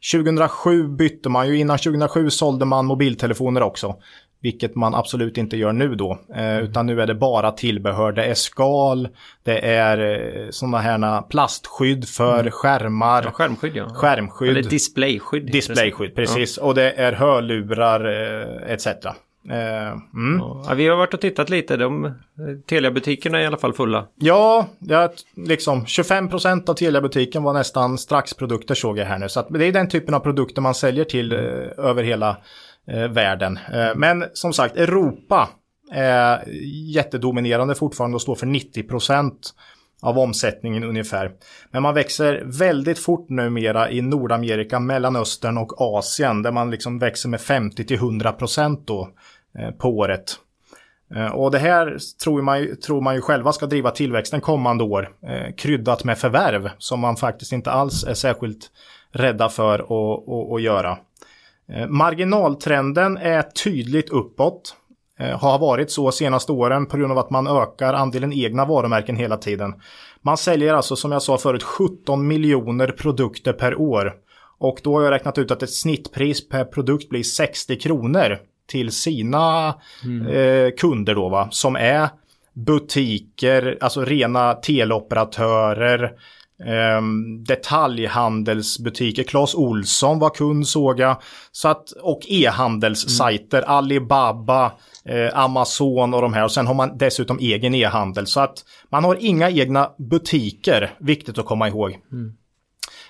tjugohundrasju bytte man ju, innan tjugohundrasju sålde man mobiltelefoner också. Vilket man absolut inte gör nu då. Uh, utan nu är det bara tillbehör, det är skal, det är sådana här plastskydd för mm. skärmar. Ja, skärmskydd ja. Skärmskydd. Eller displayskydd. Displayskydd, precis. Ja. Och det är hörlurar uh, et cetera. Mm. Ja, vi har varit och tittat lite, de Telia-butikerna är i alla fall fulla. Ja, det liksom tjugofem procent av Telia-butiken var nästan Strax-produkter såg jag här nu. Så att det är den typen av produkter man säljer till eh, över hela eh, världen. Eh, men som sagt, Europa är jättedominerande fortfarande och står för nittio procent av omsättningen ungefär. Men man växer väldigt fort numera i Nordamerika, Mellanöstern och Asien. Där man liksom växer med femtio till hundra procent då eh, på året. Eh, och det här tror man, ju, tror man ju själva ska driva tillväxten kommande år. Eh, kryddat med förvärv som man faktiskt inte alls är särskilt rädda för att, att, att göra. Eh, marginaltrenden är tydligt uppåt. Har varit så senaste åren på grund av att man ökar andelen egna varumärken hela tiden. Man säljer alltså som jag sa förut sjutton miljoner produkter per år. Och då har jag räknat ut att ett snittpris per produkt blir sextio kronor till sina mm. eh, kunder då va. Som är butiker, alltså rena teleoperatörer, eh, detaljhandelsbutiker. Clas Ohlson var kund såg jag. Så att, och e-handelssajter, mm. Alibaba, Amazon och de här, och sen har man dessutom egen e-handel, så att man har inga egna butiker, viktigt att komma ihåg. Mm.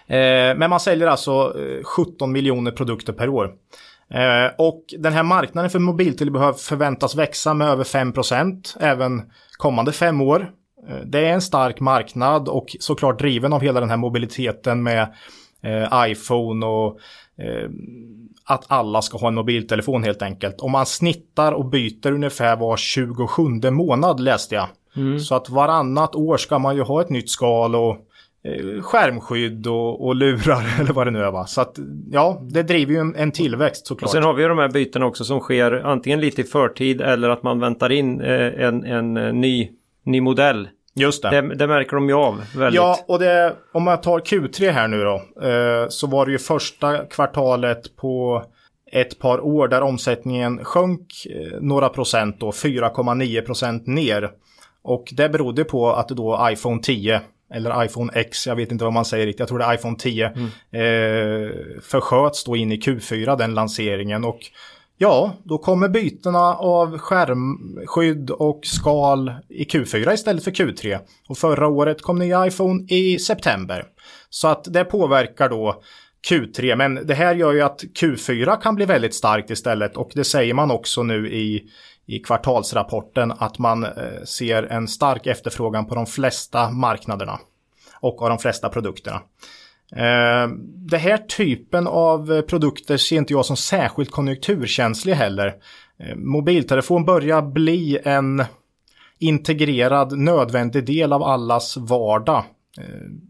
Eh, men man säljer alltså sjutton miljoner produkter per år. Eh, och den här marknaden för mobiltillbehör förväntas växa med över fem procent även kommande fem år. Eh, det är en stark marknad och såklart driven av hela den här mobiliteten med eh, iPhone och eh, att alla ska ha en mobiltelefon helt enkelt. Om man snittar och byter ungefär var tjugosjunde månad läste jag. Mm. Så att varannat år ska man ju ha ett nytt skal och eh, skärmskydd och, och lurar eller vad det nu är va. Så att ja, det driver ju en, en tillväxt såklart. Och sen har vi ju de här bytena också som sker antingen lite i förtid eller att man väntar in eh, en, en ny, ny modell. Just det. Det, det märker de ju av väldigt. Ja, och det, om jag tar Q tre här nu då, eh, så var det ju första kvartalet på ett par år där omsättningen sjönk eh, några procent då, fyra komma nio procent ner. Och det berodde på att då iPhone tio, eller iPhone ten, jag vet inte vad man säger riktigt, jag tror det är iPhone tio, mm. eh, försköts då in i Q fyra, den lanseringen. Och ja, då kommer bytena av skärmskydd och skal i Q fyra istället för Q tre. Och förra året kom nya iPhone i september. Så att det påverkar då Q tre. Men det här gör ju att Q fyra kan bli väldigt starkt istället. Och det säger man också nu i, i kvartalsrapporten att man eh, ser en stark efterfrågan på de flesta marknaderna. Och av de flesta produkterna. Uh, det här typen av produkter ser inte jag som särskilt konjunkturkänslig heller. mobiltelefon börjar bli en integrerad, nödvändig del av allas vardag.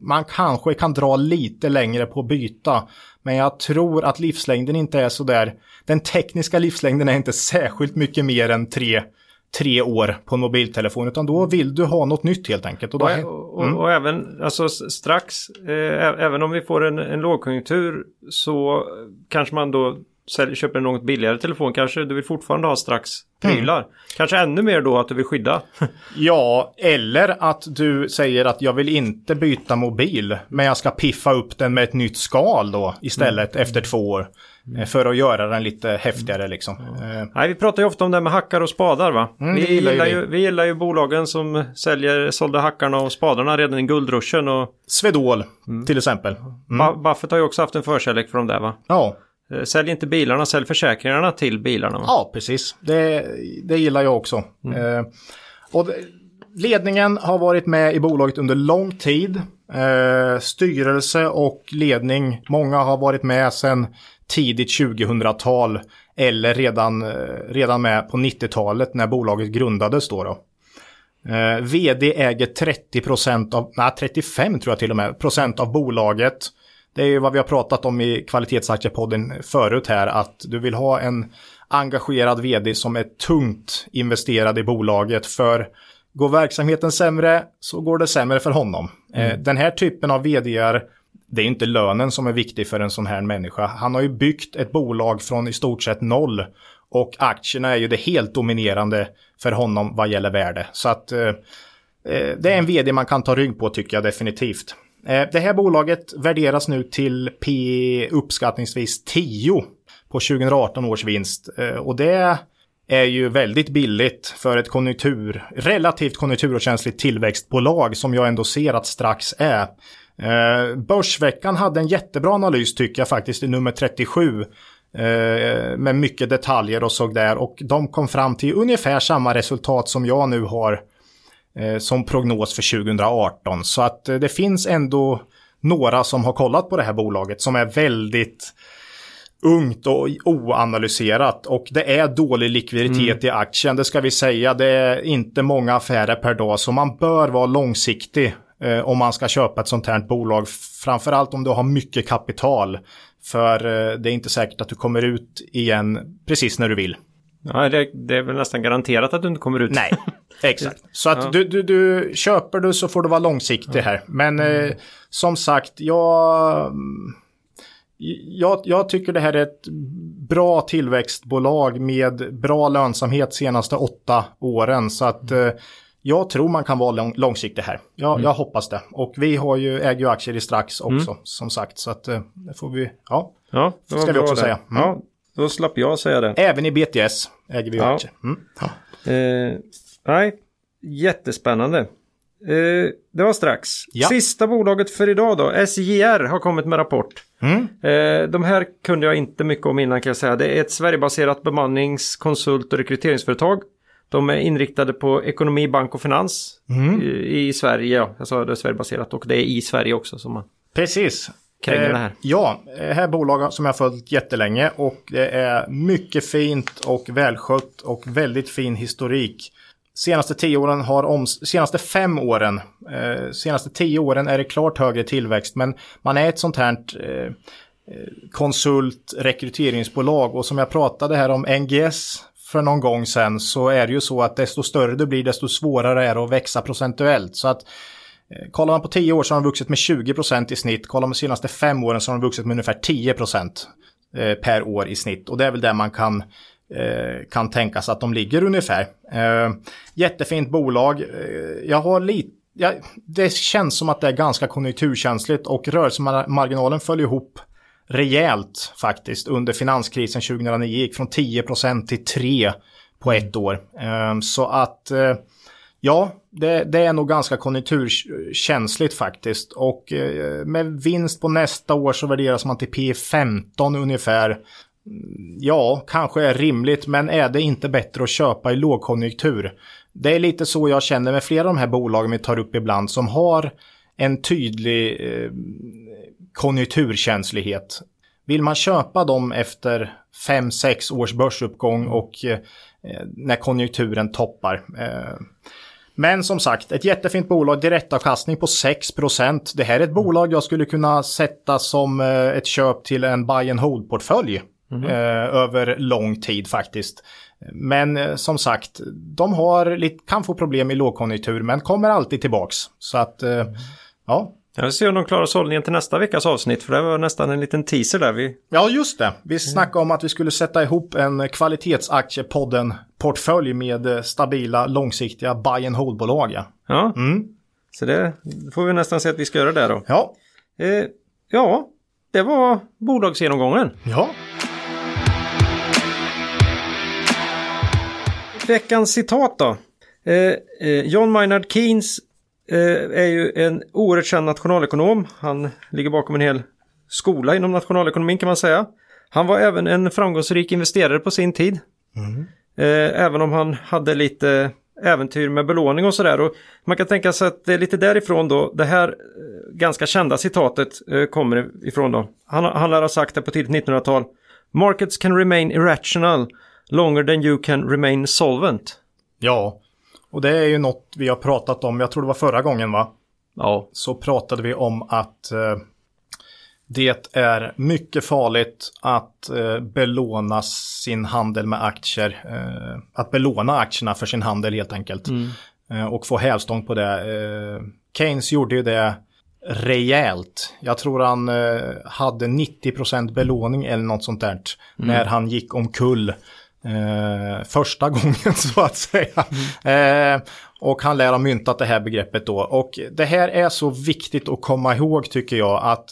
Man kanske kan dra lite längre på byta, men jag tror att livslängden inte är så där. Den tekniska livslängden är inte särskilt mycket mer än tre, tre år på en mobiltelefon, utan då vill du ha något nytt helt enkelt. Och, då... mm. och, och, och även alltså, strax, eh, även om vi får en, en lågkonjunktur så kanske man då sälj, köper en något billigare telefon, kanske du vill fortfarande ha strax prylar. Mm. Kanske ännu mer då att du vill skydda. Ja, eller att du säger att jag vill inte byta mobil, men jag ska piffa upp den med ett nytt skal då istället mm. efter två år. Mm. För att göra den lite häftigare liksom. Mm. Eh. Nej, vi pratar ju ofta om det med hackar och spadar va? Mm, vi, gillar gillar ju, vi gillar ju bolagen som säljer, sålde hackarna och spadarna redan i guldruschen. Och... Swedol mm. till exempel. Mm. Buffett har ju också haft en förkärlek för dem där va? Ja. Sälj inte bilarna, sälj försäkringarna till bilarna. Va? Ja, precis. Det, det gillar jag också. Mm. Eh, och ledningen har varit med i bolaget under lång tid. Eh, styrelse och ledning, många har varit med sedan tidigt tjugohundratal eller redan, redan med på nittiotalet när bolaget grundades då. då. Eh, vd äger trettio procent av, nej, trettiofem tror jag till och med, procent av bolaget. Det är ju vad vi har pratat om i kvalitetsaktiepodden förut här, att du vill ha en engagerad vd som är tungt investerad i bolaget, för går verksamheten sämre så går det sämre för honom. Mm. Den här typen av vdar, det är inte lönen som är viktig för en sån här människa. Han har ju byggt ett bolag från i stort sett noll och aktierna är ju det helt dominerande för honom vad gäller värde. Så att eh, det är en vd man kan ta rygg på tycker jag definitivt. Det här bolaget värderas nu till P uppskattningsvis tio på tjugoarton års vinst. Och det är ju väldigt billigt för ett konjunktur, relativt konjunkturokänsligt tillväxtbolag som jag ändå ser att strax är. Börsveckan hade en jättebra analys tycker jag faktiskt i nummer trettiosju med mycket detaljer och så där. Och de kom fram till ungefär samma resultat som jag nu har som prognos för tjugoarton. Så att det finns ändå några som har kollat på det här bolaget som är väldigt ungt och oanalyserat. Och det är dålig likviditet mm. i aktien, det ska vi säga. Det är inte många affärer per dag, så man bör vara långsiktig eh, om man ska köpa ett sånt här bolag. Framförallt om du har mycket kapital, för eh, det är inte säkert att du kommer ut igen precis när du vill. Ja, det, det är väl nästan garanterat att du inte kommer ut. Nej, exakt. Så att ja. du, du, du köper du så får du vara långsiktig här. Men mm. eh, som sagt, jag, jag, jag tycker det här är ett bra tillväxtbolag med bra lönsamhet de senaste åtta åren. Så att eh, jag tror man kan vara lång, långsiktig här. Jag, mm. jag hoppas det. Och vi har ju, äger ju aktier i strax också, mm. som sagt. Så att eh, det får vi, ja, ja det ska vi också det. säga. Mm. Ja. Då slapp jag säga det. Även i B T S äger vi ja. aktier. Mm. Ja. Eh, nej, jättespännande. Eh, det var strax. Ja. Sista bolaget för idag då. S J R har kommit med rapport. Mm. Eh, de här kunde jag inte mycket om innan kan jag säga. Det är ett Sverigebaserat bemannings-, konsult- och rekryteringsföretag. De är inriktade på ekonomi, bank och finans mm. i, i Sverige. Ja. Jag sa det är Sverigebaserat och det är i Sverige också som man... Precis. Det här. Ja, det här bolag som jag har följt jättelänge och det är mycket fint och välskött och väldigt fin historik. Senaste tio åren har om, senaste fem åren, eh, senaste tio åren är det klart högre tillväxt, men man är ett sånt här eh, konsultrekryteringsbolag och som jag pratade här om N G S för någon gång sedan så är det ju så att desto större du blir desto svårare är det att växa procentuellt så att kollar man på tio år så har de vuxit med tjugo procent i snitt. Kollar man de senaste fem åren så har de vuxit med ungefär tio procent per år i snitt. Och det är väl där man kan, kan tänka sig att de ligger ungefär. Jättefint bolag. Jag har lite, ja, det känns som att det är ganska konjunkturkänsligt och rörelsemarginalen följer ihop rejält faktiskt. Under finanskrisen tjugohundranio gick från tio procent till tre procent på ett år. Så att... Ja, det, det är nog ganska konjunkturkänsligt faktiskt och eh, med vinst på nästa år så värderas man till P femton ungefär. Ja, kanske är rimligt men är det inte bättre att köpa i lågkonjunktur? Det är lite så jag känner med flera av de här bolagen vi tar upp ibland som har en tydlig eh, konjunkturkänslighet. Vill man köpa dem efter fem sex års börsuppgång och eh, när konjunkturen toppar? Eh, men som sagt, ett jättefint bolag, direktavkastning på sex procent. Det här är ett bolag jag skulle kunna sätta som eh, ett köp till en buy and hold-portfölj mm. eh, över lång tid faktiskt. Men eh, som sagt, de har lite, kan få problem i lågkonjunktur men kommer alltid tillbaks. Så att, eh, ja... Jag vill se om de klarar sållningen till nästa veckas avsnitt, för det var nästan en liten teaser där vi... Ja, just det. Vi snackade om att vi skulle sätta ihop en kvalitetsaktiepodden-portfölj med stabila, långsiktiga buy and hold-bolag. Ja, ja. Mm. Så det får vi nästan se att vi ska göra där då. Ja. Eh, ja, det var bolagsgenomgången. Ja. Veckans citat då. Eh, eh, John Maynard Keynes är ju en oerhört känd nationalekonom. Han ligger bakom en hel skola inom nationalekonomin kan man säga. Han var även en framgångsrik investerare på sin tid. Mm. Även om han hade lite äventyr med belåning och sådär. Och man kan tänka sig att det är lite därifrån då. Det här ganska kända citatet kommer ifrån då. Han, han har sagt det på tidigt nittonhundratal. Markets can remain irrational longer than you can remain solvent. Ja. Och det är ju något vi har pratat om, jag tror det var förra gången va? Ja. Så pratade vi om att eh, det är mycket farligt att eh, belåna sin handel med aktier. Eh, att belåna aktierna för sin handel helt enkelt. Mm. Eh, och få hävstång på det. Eh, Keynes gjorde ju det rejält. Jag tror han eh, hade nittio procent belåning eller något sånt där. Mm. När han gick omkull. Eh, första gången så att säga. Mm. Eh, och han lär ha myntat det här begreppet då. Och det här är så viktigt att komma ihåg tycker jag, att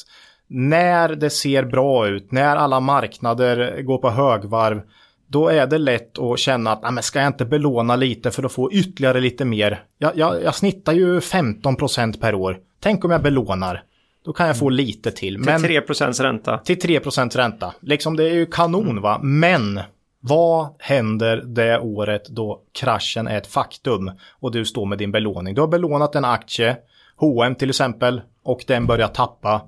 när det ser bra ut, när alla marknader går på högvarv, då är det lätt att känna att ah, men ska jag inte belåna lite för att få ytterligare lite mer. Jag, jag, jag snittar ju femton procent per år. Tänk om jag belånar. Då kan jag få lite till. Men, till tre procent ränta. Till tre procent ränta. Liksom det är ju kanon mm. va. Men... Vad händer det året då kraschen är ett faktum och du står med din belåning? Du har belånat en aktie, H och M till exempel, och den börjar tappa.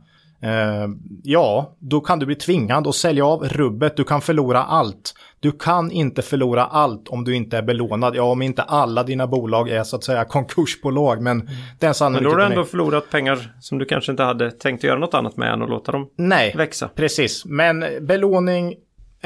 Eh, ja, då kan du bli tvingad att sälja av rubbet. Du kan förlora allt. Du kan inte förlora allt om du inte är belånad. Ja, om inte alla dina bolag är så att säga konkursbolag. Men, mm. den men då har du ändå är... förlorat pengar som du kanske inte hade tänkt göra något annat med än att låta dem Nej, växa. Nej, precis. Men belåning...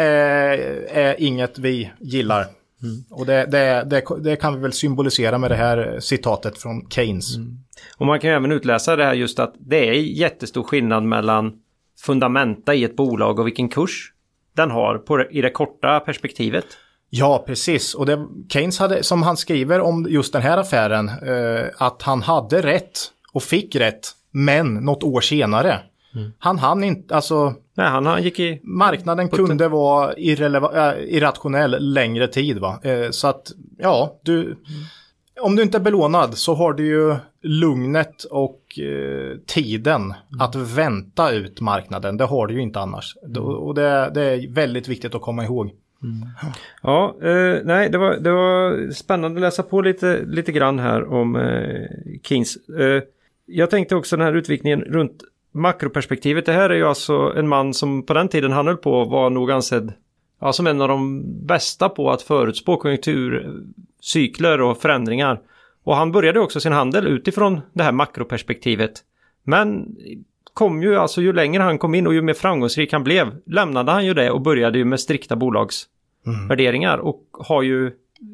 är inget vi gillar. Mm. Och det, det, det, det kan vi väl symbolisera med det här citatet från Keynes. Mm. Och man kan även utläsa det här just att det är jättestor skillnad mellan fundamenta i ett bolag och vilken kurs den har på, i det korta perspektivet. Ja, precis. Och det, Keynes hade, som han skriver om just den här affären, eh, att han hade rätt och fick rätt, men något år senare. Mm. Han hann inte, alltså... Nej, han, han gick i... Marknaden kunde vara irreleva- äh, irrationell längre tid va. Eh, så att, ja, du... Mm. Om du inte är belånad så har du ju lugnet och eh, tiden mm. att vänta ut marknaden. Det har du ju inte annars. Mm. Och det, det är väldigt viktigt att komma ihåg. Mm. Ja, eh, nej, det var, det var spännande att läsa på lite, lite grann här om eh, Keynes. Eh, jag tänkte också den här utvikningen runt... makroperspektivet, det här är ju alltså en man som på den tiden han höll på var nog ansedd ja, som en av de bästa på att förutspå konjunkturcykler och förändringar. Och han började också sin handel utifrån det här makroperspektivet. Men kom ju alltså ju längre han kom in och ju mer framgångsrik han blev lämnade han ju det och började ju med strikta bolagsvärderingar mm. och har ju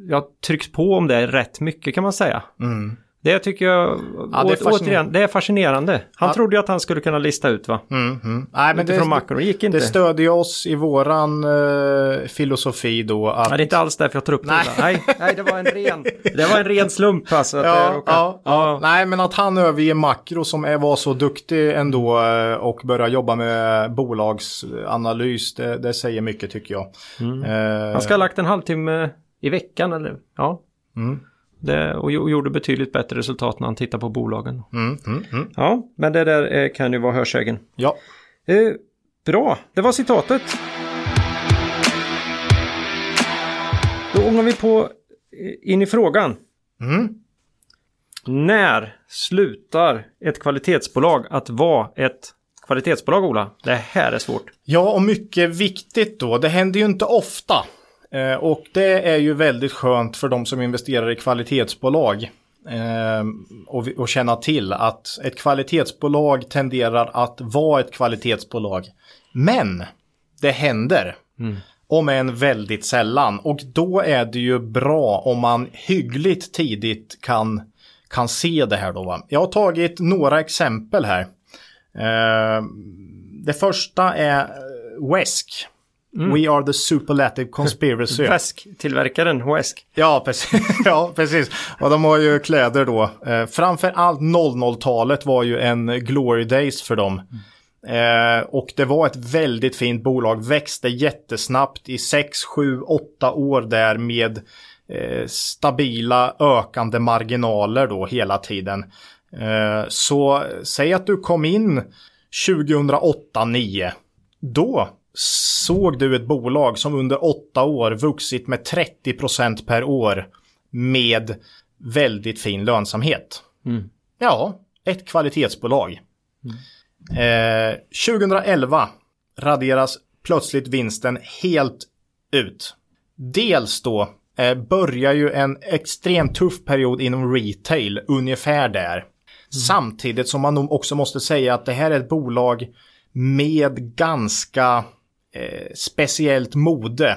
jag tryckt på om det rätt mycket kan man säga. Mm. Det tycker jag, ja, det är återigen, det är fascinerande. Han ja. trodde ju att han skulle kunna lista ut va? Mm, mm. Nej, men det, från makro. Det gick inte. Det stödjer oss i våran eh, filosofi då. Att... Ja, det är inte alls därför jag tar upp nej. det. Nej, nej, det var en ren, det var en ren slump alltså. Att ja, råkade... ja, ja. Nej, men att han överger makro som är, var så duktig ändå och började jobba med bolagsanalys, det, det säger mycket tycker jag. Mm. Eh... Han ska ha lagt en halvtimme i veckan eller? Ja. Mm. Det, och gjorde betydligt bättre resultat när han tittar på bolagen. Mm, mm, mm. Ja, men det där kan ju vara hörsägen. Ja. Eh, bra, det var citatet. Då ångar vi på in i frågan. Mm. När slutar ett kvalitetsbolag att vara ett Kvalitetsbolag, Ola. Det här är svårt. Ja, och mycket viktigt då. Det händer ju inte ofta. Eh, och det är ju väldigt skönt för de som investerar i kvalitetsbolag. Eh, och, och känna till att ett kvalitetsbolag tenderar att vara ett kvalitetsbolag. Men det händer. Mm. Om än väldigt sällan. Och då är det ju bra om man hyggligt tidigt kan, kan se det här då. Va? Jag har tagit några exempel här. Uh, det första är Wesk. Mm. We are the superlative conspiracy. Väsktillverkaren Wesk. Ja precis. ja, precis. Och de har ju kläder då. Uh, framförallt noll noll-talet var ju en glory days för dem. Mm. Uh, och det var ett väldigt fint bolag. Växte jättesnabbt i sex, sju, åtta år där med uh, stabila ökande marginaler då hela tiden. Så säg att du kom in tjugohundraåtta nio. Då såg du ett bolag som under åtta år vuxit med trettio procent per år med väldigt fin lönsamhet. Mm. Ja, ett kvalitetsbolag. Mm. Eh, tjugohundraelva raderas plötsligt vinsten helt ut. Dels då eh, börjar ju en extremt tuff period inom retail ungefär där. Mm. Samtidigt som man också måste säga att det här är ett bolag med ganska eh, speciellt mode.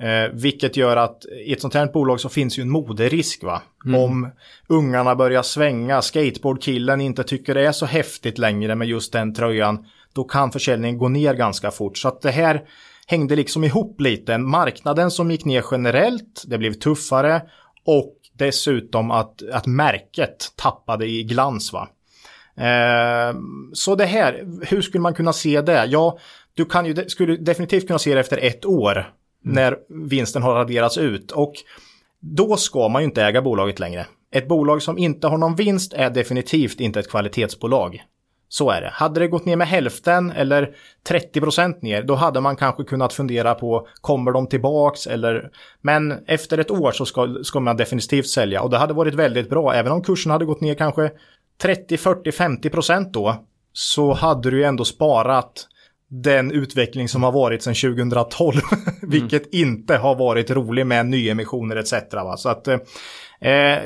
Eh, vilket gör att i ett sånt här bolag så finns ju en moderisk. Va? Mm. Om ungarna börjar svänga, skateboardkillen inte tycker det är så häftigt längre med just den tröjan. Då kan försäljningen gå ner ganska fort. Så att det här hängde liksom ihop lite. Marknaden som gick ner generellt, det blev tuffare och dessutom att, att märket tappade i glans. Va? Eh, så det här, hur skulle man kunna se det? Ja, du kan ju de, skulle definitivt kunna se det efter ett år mm. när vinsten har raderats ut. Och då ska man ju inte äga bolaget längre. Ett bolag som inte har någon vinst är definitivt inte ett kvalitetsbolag. Så är det. Hade det gått ner med hälften eller trettio procent ner, då hade man kanske kunnat fundera på kommer de tillbaks eller... Men efter ett år så ska, ska man definitivt sälja och det hade varit väldigt bra. Även om kursen hade gått ner kanske trettio, fyrtio, femtio procent då, så hade du ju ändå sparat den utveckling som har varit sedan tjugohundratolv vilket mm. inte har varit rolig med nyemissioner et cetera. Va? Så att, eh,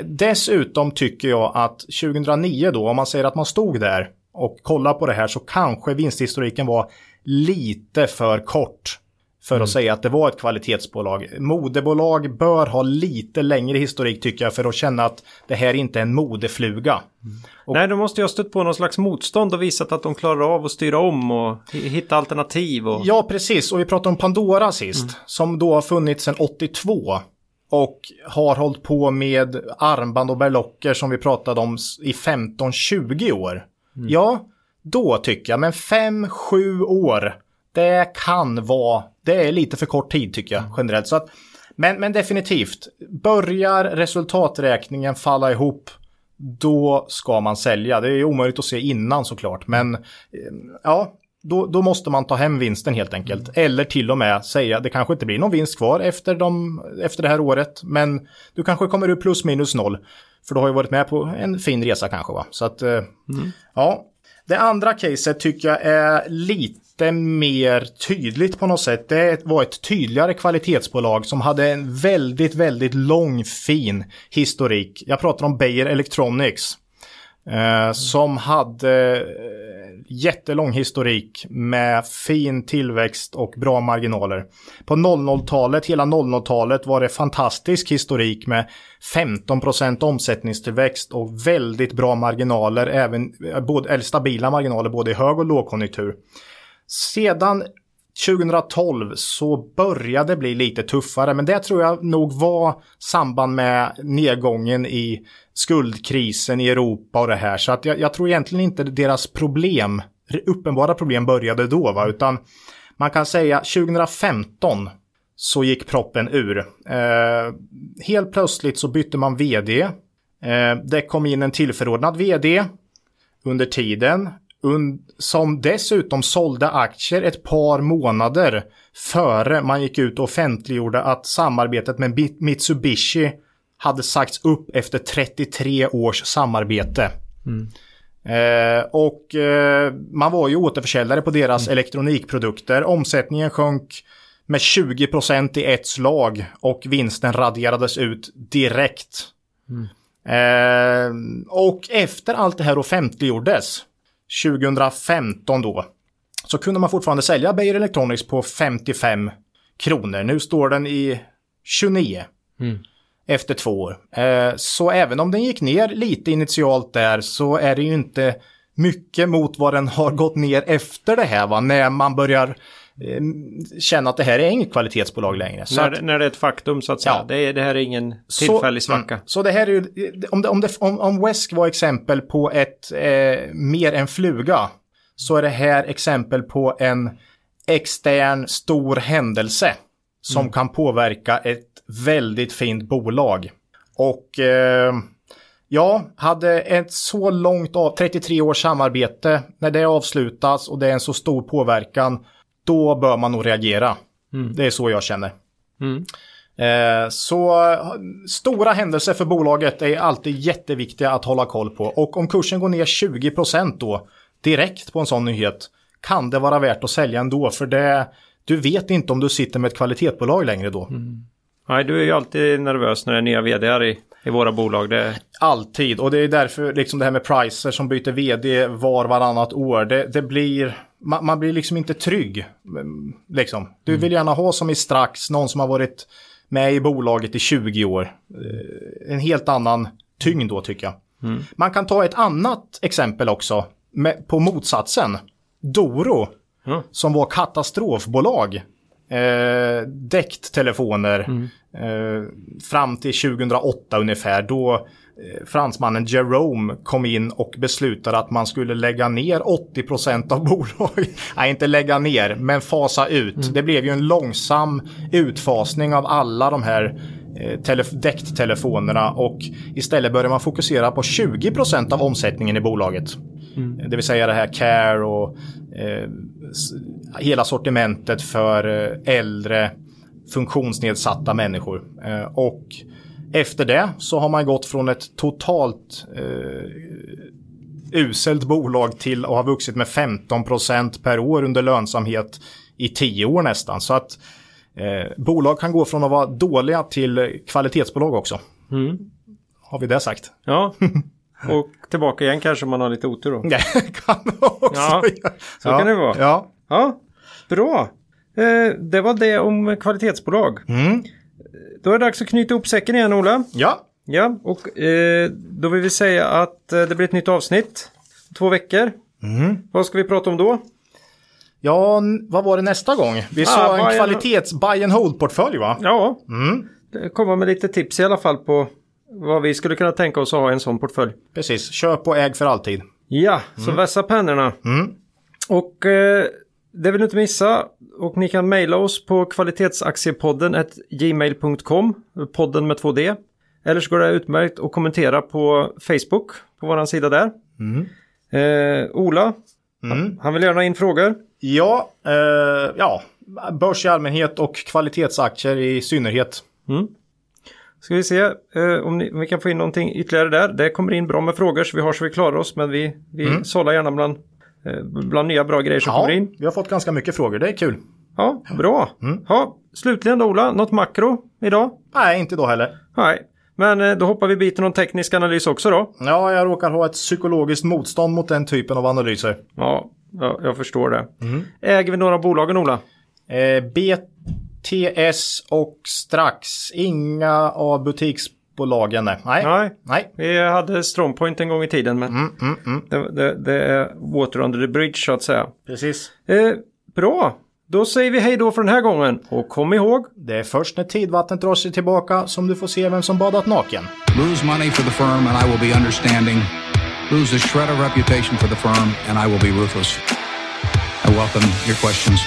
dessutom tycker jag att tjugohundranio då, om man säger att man stod där och kolla på det här så kanske vinsthistoriken var lite för kort för att mm. säga att det var ett kvalitetsbolag. Modebolag bör ha lite längre historik tycker jag för att känna att det här inte är en modefluga. Mm. Och, nej, då måste jag stött på någon slags motstånd och visat att de klarar av att styra om och hitta alternativ. Och... Ja, precis. Och vi pratade om Pandora sist mm. som då har funnits sedan åttiotvå och har hållit på med armband och berlocker som vi pratade om i femton tjugo år. Mm. Ja, då tycker jag. Men fem, sju år, det kan vara, det är lite för kort tid tycker jag generellt. Så att, men, men definitivt, börjar resultaträkningen falla ihop, då ska man sälja. Det är ju omöjligt att se innan såklart. Men ja, då, då måste man ta hem vinsten helt enkelt. Mm. Eller till och med säga, det kanske inte blir någon vinst kvar efter, de, efter det här året. Men du kanske kommer upp plus minus noll. För du har ju varit med på en fin resa kanske va. Så att, mm. ja. Det andra caset tycker jag är lite mer tydligt på något sätt. Det var ett tydligare kvalitetsbolag som hade en väldigt, väldigt lång fin historik. Jag pratar om Beijer Electronics. Eh, mm. Som hade jättelång historik med fin tillväxt och bra marginaler. På noll noll-talet, hela noll noll-talet var det fantastisk historik med femton procent omsättningstillväxt och väldigt bra marginaler, även, både, eller stabila marginaler både i hög- och lågkonjunktur. Sedan tjugohundratolv så började det bli lite tuffare, men det tror jag nog var samband med nedgången i skuldkrisen i Europa och det här. Så att jag, jag tror egentligen inte deras problem, uppenbara problem började då va, utan man kan säga tjugohundrafemton så gick proppen ur. Eh, helt plötsligt så bytte man vd. Eh, det kom in en tillförordnad vd under tiden. Som dessutom sålde aktier ett par månader före man gick ut och offentliggjorde att samarbetet med Mitsubishi hade sagts upp efter trettiotre års samarbete. Mm. Eh, och eh, man var ju återförsäljare på deras mm. elektronikprodukter. Omsättningen sjönk med tjugo procent i ett slag och vinsten raderades ut direkt. Mm. Eh, och efter allt det här offentliggjordes tjugo femton då, så kunde man fortfarande sälja Beijer Electronics på femtiofem kronor. Nu står den i tjugonio mm. efter två år. Eh, så även om den gick ner lite initialt där, så är det ju inte mycket mot vad den har gått ner efter det här, va? När man börjar eh, känna att det här är inget kvalitetsbolag längre. Så när, att, när det är ett faktum så att säga. Ja. Det, är, det här är ingen tillfällig svacka. Så, så det här är ju, om, det, om, det, om, om Wesk var exempel på ett eh, mer än fluga, så är det här exempel på en extern stor händelse som mm. kan påverka ett väldigt fint bolag. Och eh, ja, hade ett så långt av trettiotre års samarbete, när det avslutas och det är en så stor påverkan, då bör man nog reagera. Mm. Det är så jag känner. Mm. Eh, så stora händelser för bolaget är alltid jätteviktiga att hålla koll på. Och om kursen går ner tjugo procent då, direkt på en sån nyhet, kan det vara värt att sälja ändå, för det, du vet inte om du sitter med ett kvalitetsbolag längre då. Mm. Nej, du är ju alltid nervös när det är nya vdar i, i våra bolag. Det... Alltid, och det är därför liksom det här med Pricer som byter vd var varannat år, det, det blir, man, man blir liksom inte trygg. Liksom. Du vill gärna ha, som i Strax, någon som har varit med i bolaget i tjugo år. En helt annan tyngd då, tycker jag. Mm. Man kan ta ett annat exempel också. Med, på motsatsen, Doro, mm. som var katastrofbolag, eh, däcktelefoner mm. eh, fram till tjugo åtta ungefär, då eh, fransmannen Jerome kom in och beslutade att man skulle lägga ner åttio procent av bolaget. Nej, inte lägga ner, men fasa ut. Mm. Det blev ju en långsam utfasning av alla de här Tele- däcktelefonerna, och istället börjar man fokusera på tjugo procent av omsättningen i bolaget. Mm. Det vill säga det här care och eh, s- hela sortimentet för eh, äldre funktionsnedsatta människor. Eh, och efter det så har man gått från ett totalt eh, uselt bolag till att ha vuxit med femton procent per år under lönsamhet i tio år nästan. Så att Eh, bolag kan gå från att vara dåliga till kvalitetsbolag också. Mm. Har vi det sagt? Ja, och tillbaka igen kanske man har lite otur då. Kan också. Ja, så ja. Kan det vara. Ja, ja. Bra. Eh, det var det om kvalitetsbolag. Mm. Då är det dags att knyta upp säcken igen, Ola. Ja. Ja, och eh, då vill vi säga att det blir ett nytt avsnitt. Två veckor. Mm. Vad ska vi prata om då? Ja, vad var det nästa gång? Vi ah, sa en buy kvalitets and... buy and hold portfölj, va? Ja, mm. Komma med lite tips i alla fall på vad vi skulle kunna tänka oss att ha en sån portfölj. Precis, köp och äg för alltid. Ja, mm. Så vässa pennorna. Mm. Och eh, det vill ni inte missa, och ni kan mejla oss på kvalitetsaktiepodden at gmail punkt com, podden med två D. Eller så går det utmärkt att kommentera på Facebook, på våran sida där. Mm. Eh, Ola, mm. han vill gärna in frågor. Ja, eh, ja, börs i allmänhet och kvalitetsaktier i synnerhet. Mm. Ska vi se eh, om, ni, om vi kan få in någonting ytterligare där. Det kommer in bra med frågor, så vi har så vi klarar oss. Men vi, vi mm. sållar gärna bland, eh, bland nya bra grejer som ja, kommer in. Vi har fått ganska mycket frågor, det är kul. Ja, bra. Mm. Ja, slutligen då, Ola, något makro idag? Nej, inte då heller. Nej, men eh, då hoppar vi biten om teknisk analys också då. Ja, jag råkar ha ett psykologiskt motstånd mot den typen av analyser. Ja. Ja, jag förstår det. Mm. Äger vi några av bolagen, Ola? Eh, B T S och Strax. Inga av butiksbolagen, nej. Nej. nej. Vi hade Strongpoint en gång i tiden, men mm, mm, mm. Det, det, det är water under the bridge, så att säga. Precis. Eh, bra. Då säger vi hej då för den här gången. Och kom ihåg, det är först när tidvattnet drar sig tillbaka som du får se vem som badat naken. Lose money for the firm and I will be understanding. Lose a shred of reputation for the firm, and I will be ruthless. I welcome your questions.